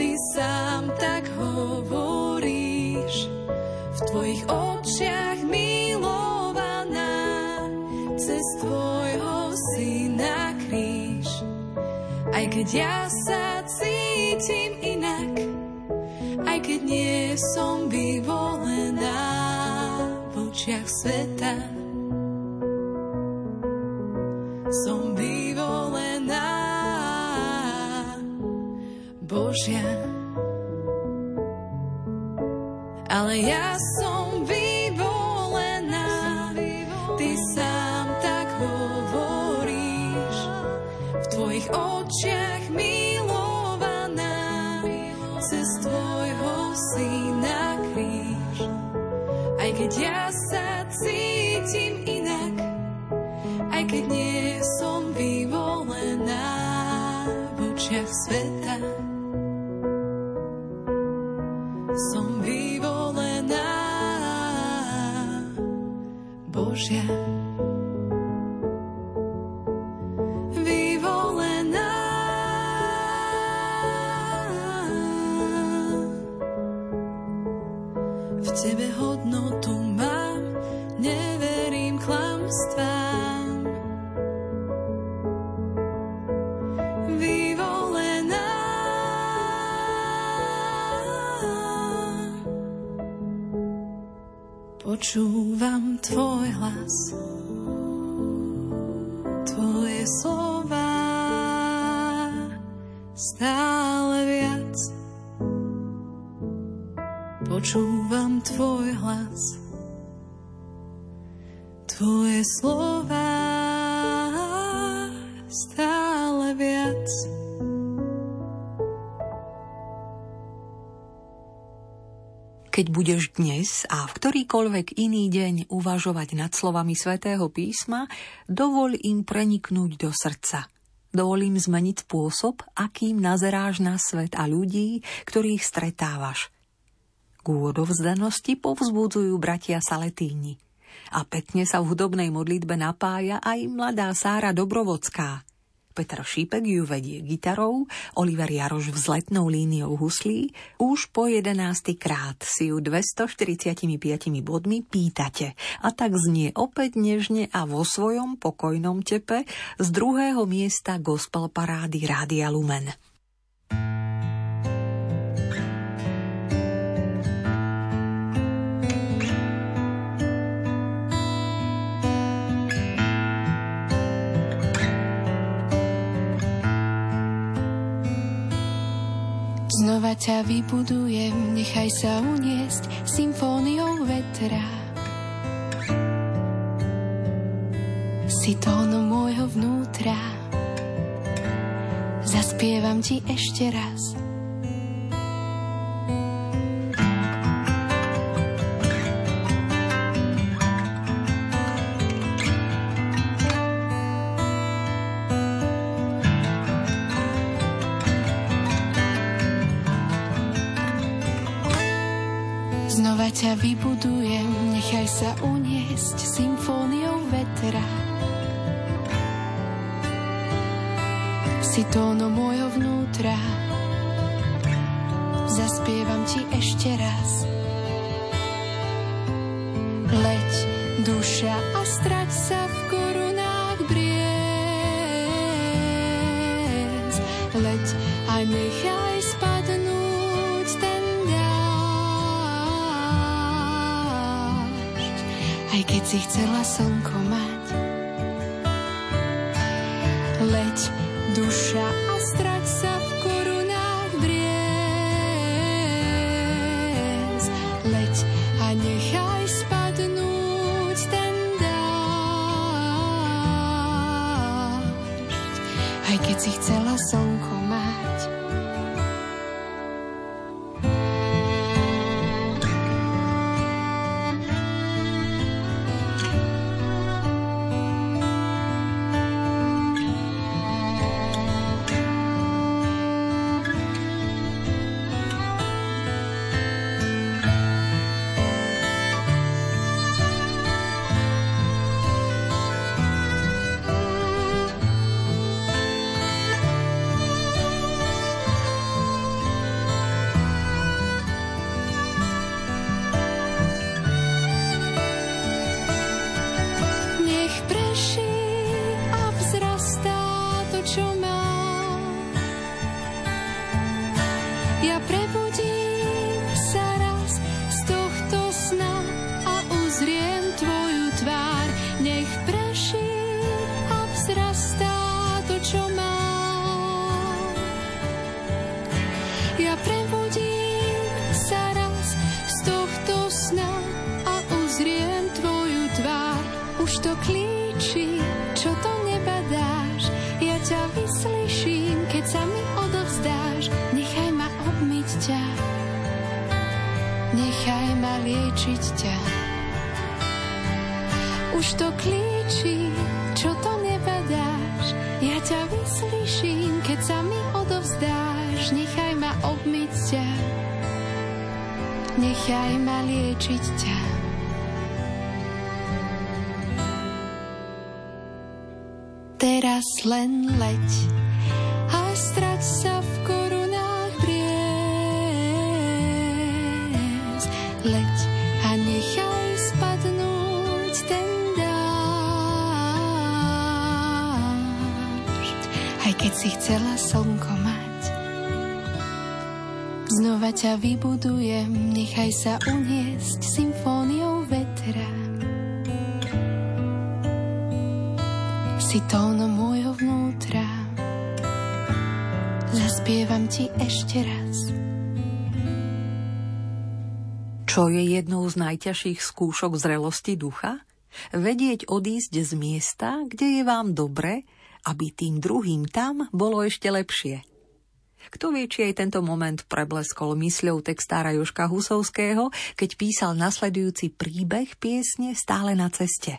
ty sám tak hovoríš. V tvojich očiach milovaná, cez tvojho syna kríž. Aj keď ja sa cítim inak, aj keď nie som vyvolená v očiach sveta, som vyvolená Božia. Ale ja som vyvolená, ty sám tak hovoríš. V tvojich očiach milovaná, cez tvojho syna kríž. Aj keď ja sa cítim inak, aj keď nie som vyvolená v očiach sveta, som vyvolená Božia. Vyvolená v tebe hodnotu mám, neverím klamstvám. Vyvolená počúvam tvoj hlas, tvoje slova stále viac. Počúvam tvoj hlas, tvoje slova stále viac. Keď budeš dnes a v ktorýkoľvek iný deň uvažovať nad slovami Svätého písma, dovol im preniknúť do srdca. Dovol im zmeniť spôsob, akým nazeráš na svet a ľudí, ktorých stretávaš. K odovzdanosti povzbudzujú bratia Saletíni. A pekne sa v hudobnej modlitbe napája aj mladá Sára Dobrovodská. Peter Šípek ju vedie gitarou, Oliver Jaroš vzletnou líniou huslí. Už po jedenásty krát si ju dvestoštyridsaťpäť bodmi pýtate. A tak znie opäť nežne a vo svojom pokojnom tepe z druhého miesta Gospelparády Rádia Lumen. Znova ťa vybudujem, nechaj sa uniesť symfóniou vetra. Si tónom môjho vnútra, zaspievam ti ešte raz. ťa vybudujem, nechaj sa uniesť symfóniou vetra. Si tónom môjho vnútra, zaspievam ti ešte raz. Leď, duša, a strať sa v korunách briez. Leď a nechaj spadnúť ten dážď, aj keď si chcela slnko mať. Leď, duša, a strať sa v korunách briez. Leď a nechaj spadnúť ten dážď, aj keď si chcela slnko mať. Teraz len leď a strať sa v korunách briez. Leď a nechaj spadnúť ten dážď, aj keď si chcela slnko mať. Znova ťa vybudujem, nechaj sa uniesť symfóniou vetra. Si tónom môjho vnútra, zaspievam ti ešte raz. Čo je jednou z najťažších skúšok zrelosti ducha? Vedieť odísť z miesta, kde je vám dobre, aby tým druhým tam bolo ešte lepšie. Kto vie, či aj tento moment prebleskol mysľou textára Jožka Husovského, keď písal nasledujúci príbeh piesne Stále na ceste.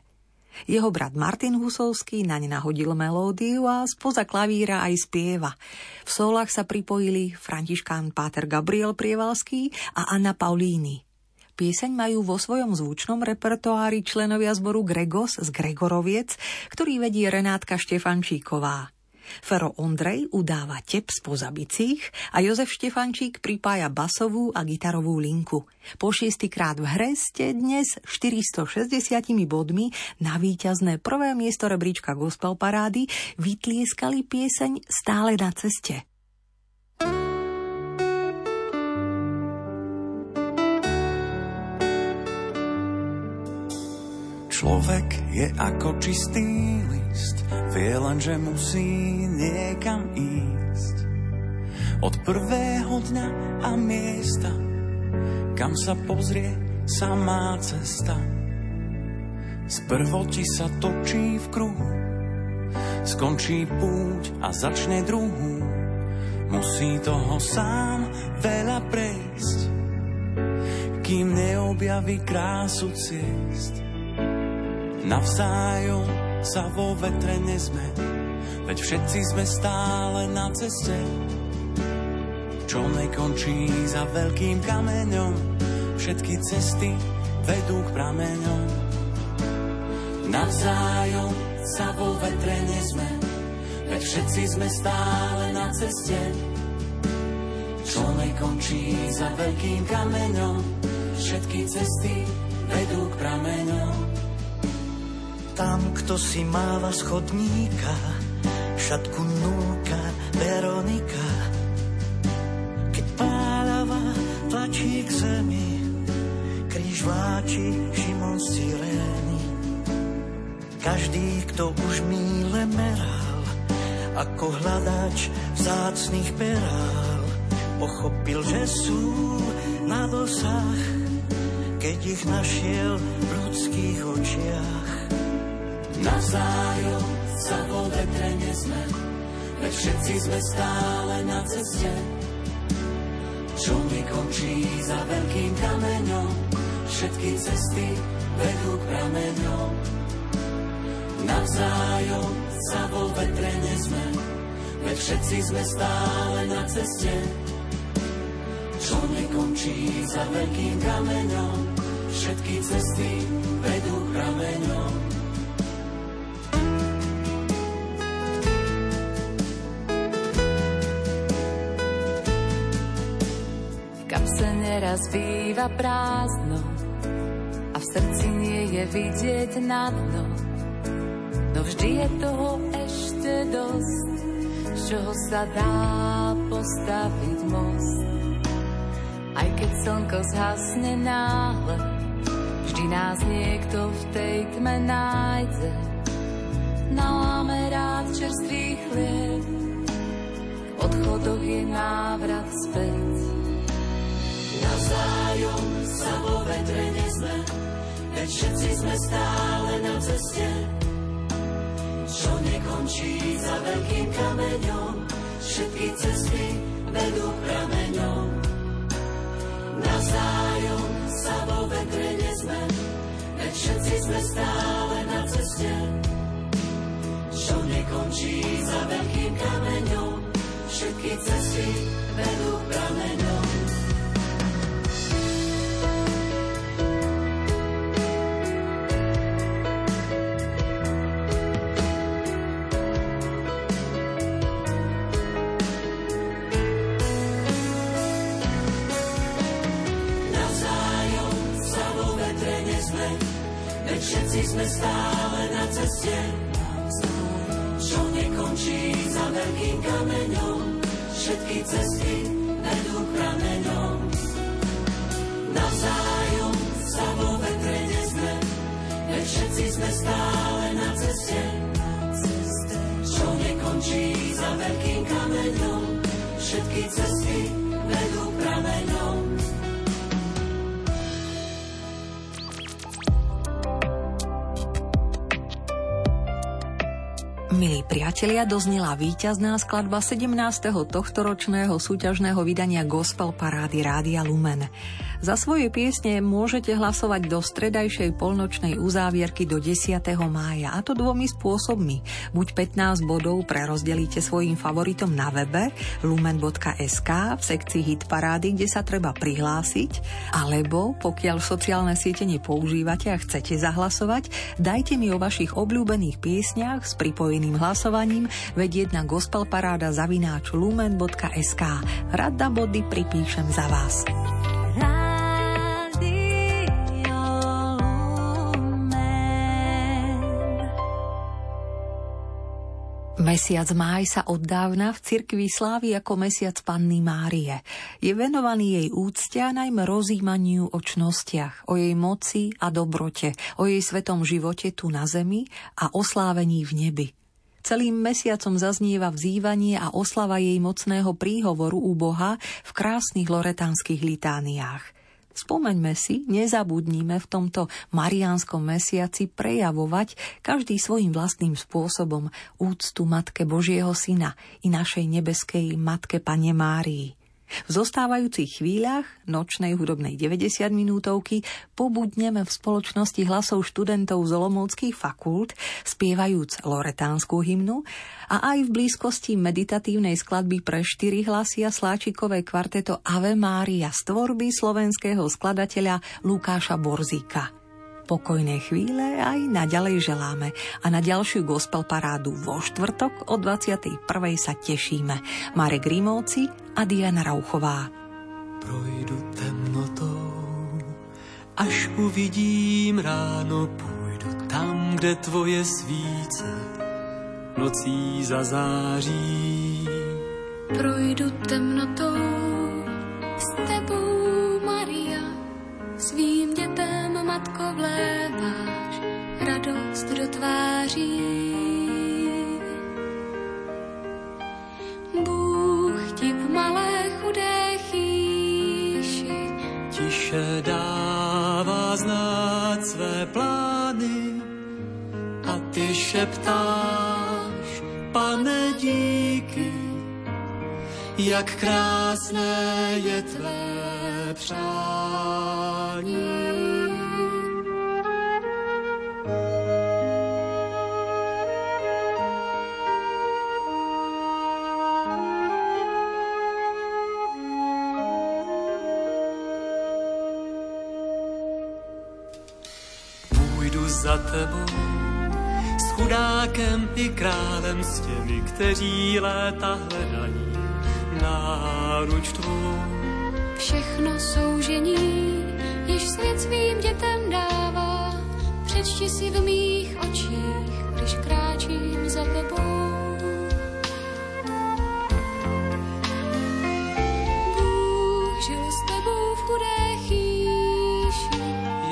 Jeho brat Martin Husovský naň nahodil melódiu a spoza klavíra aj spieva. V solách sa pripojili františkán páter Gabriel Prievalský a Anna Paulíny. Pieseň majú vo svojom zvučnom repertoári členovia zboru Gregos z Gregoroviec, ktorý vedie Renátka Štefančíková. Fero Ondrej udáva tep spoza bicích a Jozef Štefančík pripája basovú a gitarovú linku. Po šiestýkrát v hre ste dnes štyristošesťdesiat bodmi na víťazné prvé miesto rebríčka Gospelparády vytlieskali pieseň Stále na ceste. Človek je ako čistý list, vie len, že musí niekam ísť. Od prvého dňa a miesta, kam sa pozrie samá cesta. Sprvoti sa točí v kruhu, skončí púť a začne druhú. Musí toho sám veľa prejsť, kým neobjaví krásu ciest. Navzájom sa vo vetre nezme, veď všetci sme stále na ceste, čo nekončí za veľkým kameňom, Všetky cesty vedú k prameňom. Navzájom sa vo vetre nezme, veď všetci sme stále na ceste. Človek končí za veľkým kameňom, všetky cesty vedú k prameňom. Tam, kto si máva z chodníka, šatku núka Veronika. Keď pálava tlačí k zemi, kríž vláči Šimon z Cyrény. Každý, kto už míle meral, ako hľadač vzácnych perál, pochopil, že sú na dosah, keď ich našiel v ľudských očiach. Navzájom sa vo vetre nezme, veď všetci sme stále na ceste. Čo mi končí za veľkým kameňom, všetky cesty vedú k prameňom. Navzájom sa vo vetre nezme, veď všetci sme stále na ceste. Čo nekončí za veľkým kameňom, všetky cesty vedú k prameňom. V kapse neraz býva prázdno a v srdci nie je vidieť na dno, no vždy je toho ešte dosť, z čoho sa dá postaviť most. Aj keď slnko zhasne náhle, vždy nás niekto v tej tme nájde. Naláme rád čerstvý chlieb, v odchodoch je návrat späť. Navzájom sa vo vetre nezme, veď všetci sme stále na ceste. Čo nekončí za veľkým kameňom, všetky cesty vedú k prameňom. Navzájom sa vo vetre nezme, veď všetci sme stále na ceste. Čo nekončí za veľkým kameňom, všetky cesty vedú k prameňom. Sme stále na ceste, čo nekončí za veľkým kameňom, všetky cesty vedú k prameňom. Navzájom sa vo vetre nezme, veď všetci sme stále na ceste, čo nekončí za veľkým kameňom, všetky cesty vedú k prameňom. Milí priatelia, doznela víťazná skladba sedemnásteho tohtoročného súťažného vydania Gospelparády Rádia Lumen. Za svoje piesne môžete hlasovať do stredajšej polnočnej uzávierky do desiateho mája, a to dvomi spôsobmi. Buď pätnásť bodov prerozdelíte svojim favoritom na webe lumen bodka es ká v sekcii Hit parády, kde sa treba prihlásiť, alebo pokiaľ sociálne siete nepoužívate a chcete zahlasovať, dajte mi o vašich obľúbených piesniach s pripojeným hlasovaním vedieť na gospelparáda zavináč lumen bodka es ká. Rada body pripíšem za vás. Mesiac máj sa od dávna v cirkvi slávi ako mesiac Panny Márie. Je venovaný jej úcte a najmä rozjímaniu o čnostiach, o jej moci a dobrote, o jej svetom živote tu na zemi a oslávení v nebi. Celým mesiacom zaznieva vzývanie a oslava jej mocného príhovoru u Boha v krásnych loretánskych litániách. Spomeňme si, nezabudnime v tomto mariánskom mesiaci prejavovať každý svojím vlastným spôsobom úctu Matke Božieho Syna i našej nebeskej Matke Pane Márii. V zostávajúcich chvíľach nočnej hudobnej deväťdesiat minútovky pobudneme v spoločnosti hlasov študentov z olomouckých fakult, spievajúc loretánsku hymnu, a aj v blízkosti meditatívnej skladby pre štyri hlasy a sláčikové kvarteto Ave Mária z tvorby slovenského skladateľa Lukáša Borzíka. Pokojné chvíle aj naďalej želáme a na ďalšiu gospel parádu vo štvrtok o dvadsiatej prvej sa tešíme. Marek Grímovci a Diana Rauchová. Projdu temnotou, až uvidím ráno, půjdu tam, kde tvoje svíce nocí zazáří. Projdu temnotou s tebou, Maria, svým dětem, matko, vléváš radost do tváří. Bůh ti v malé chudé chýši tiše dává znát své plány a ty šeptáš, Pane, díky, jak krásné je tvé přání. Půjdu za tebou s chudákem i králem, s těmi, kteří léta hledají náruč tvou. Všechno soužení, jež svět svým dětem dává, přečti si v mých očích, když kráčím za tebou. Bůh žil s tebou v chudé chýši,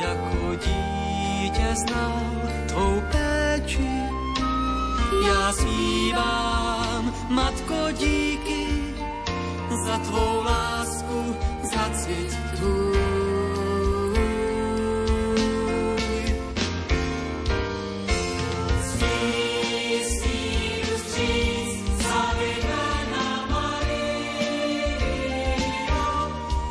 jako dítě znal tvou péči. Já zpívám, matko, díky za tvou lásku, za cvit tvůj. Sní, sní, jdu stříc, zavidená Mario,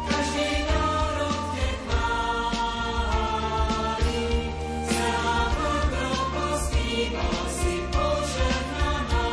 každý národ tě chválí. Celá vrkl pospíval si požehnaná.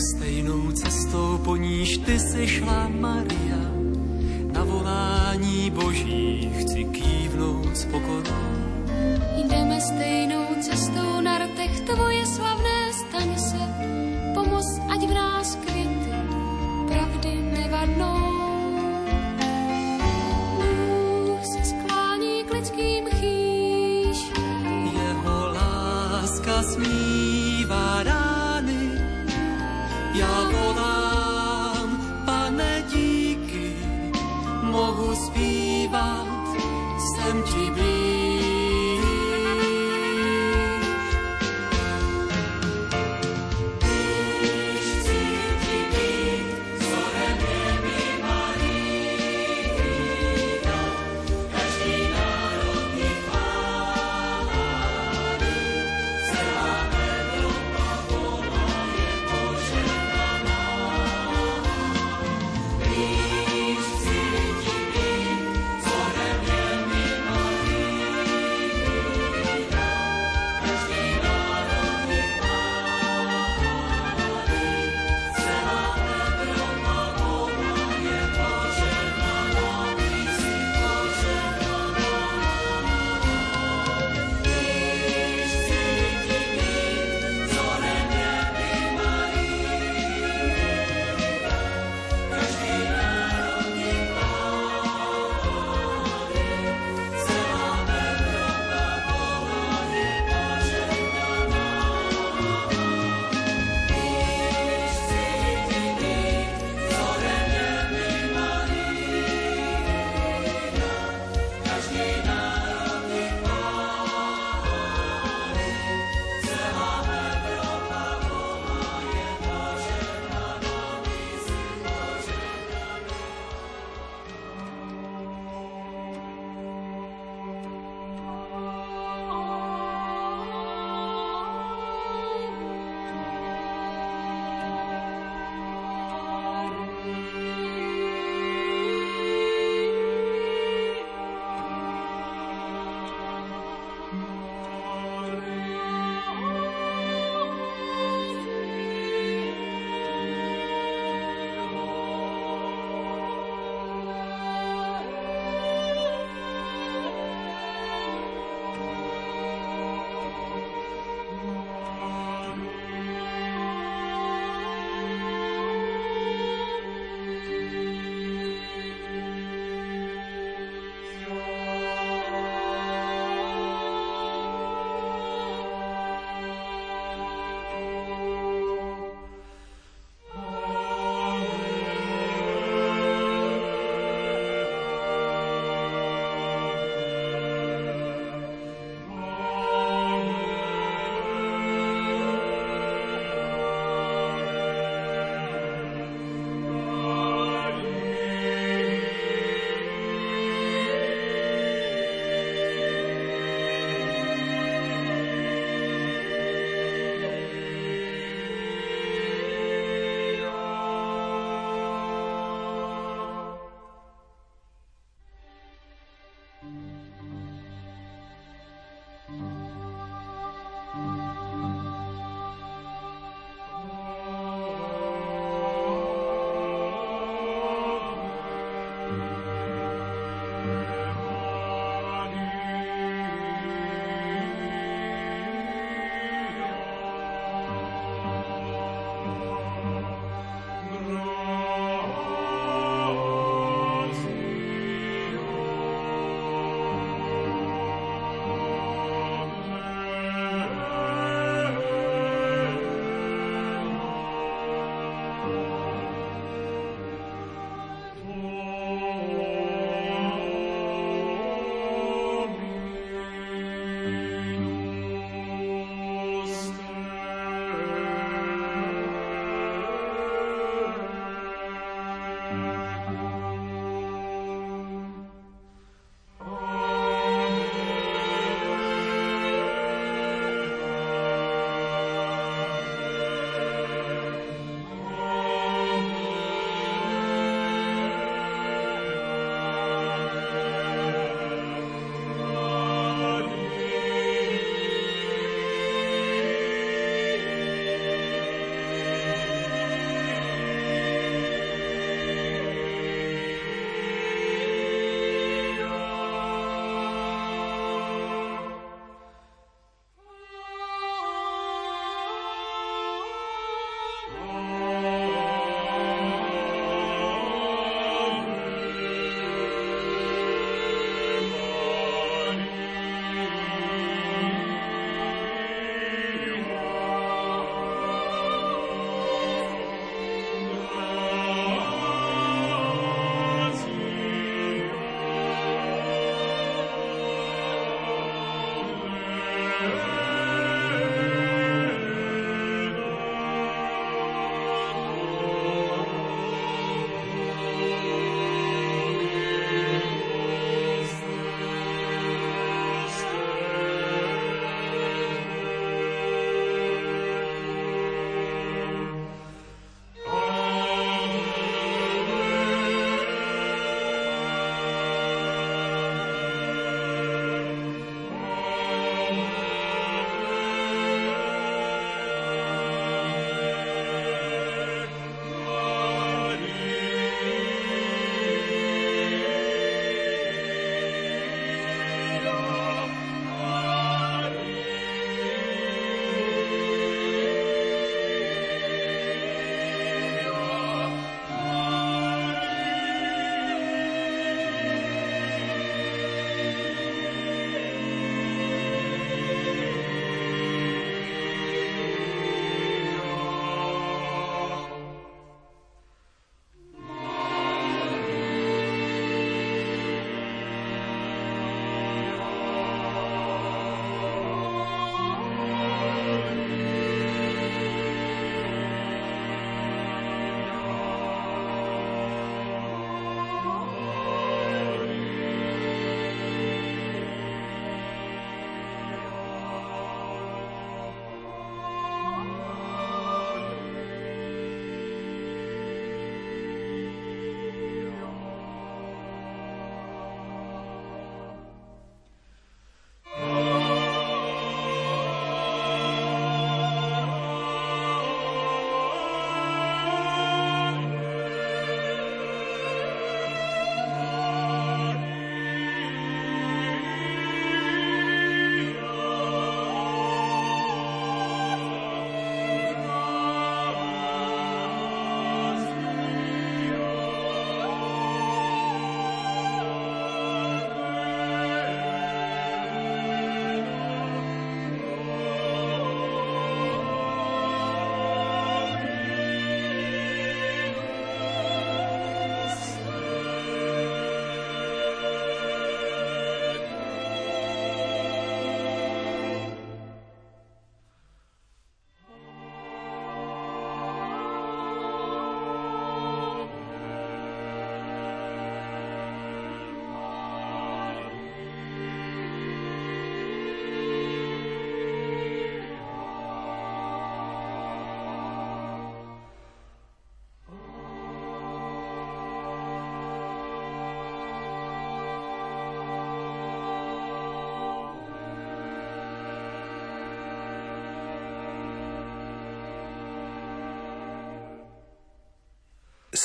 Sní, po níž ty si šla, Maria, na volání Boží chci kývnout s pokorou. Jdeme stejnou cestou, na rtech tvoje slavné staň se, pomoz, ať v nás květy pravdy nevadnou. Bůh se sklání k lidským chýším, jeho láska smívá rány. Já volám, mohu zpívat, jsem ti blíž. Blíž chci ti být, vzorem nebi Maria, každý národ ti chválí, celá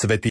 Svätý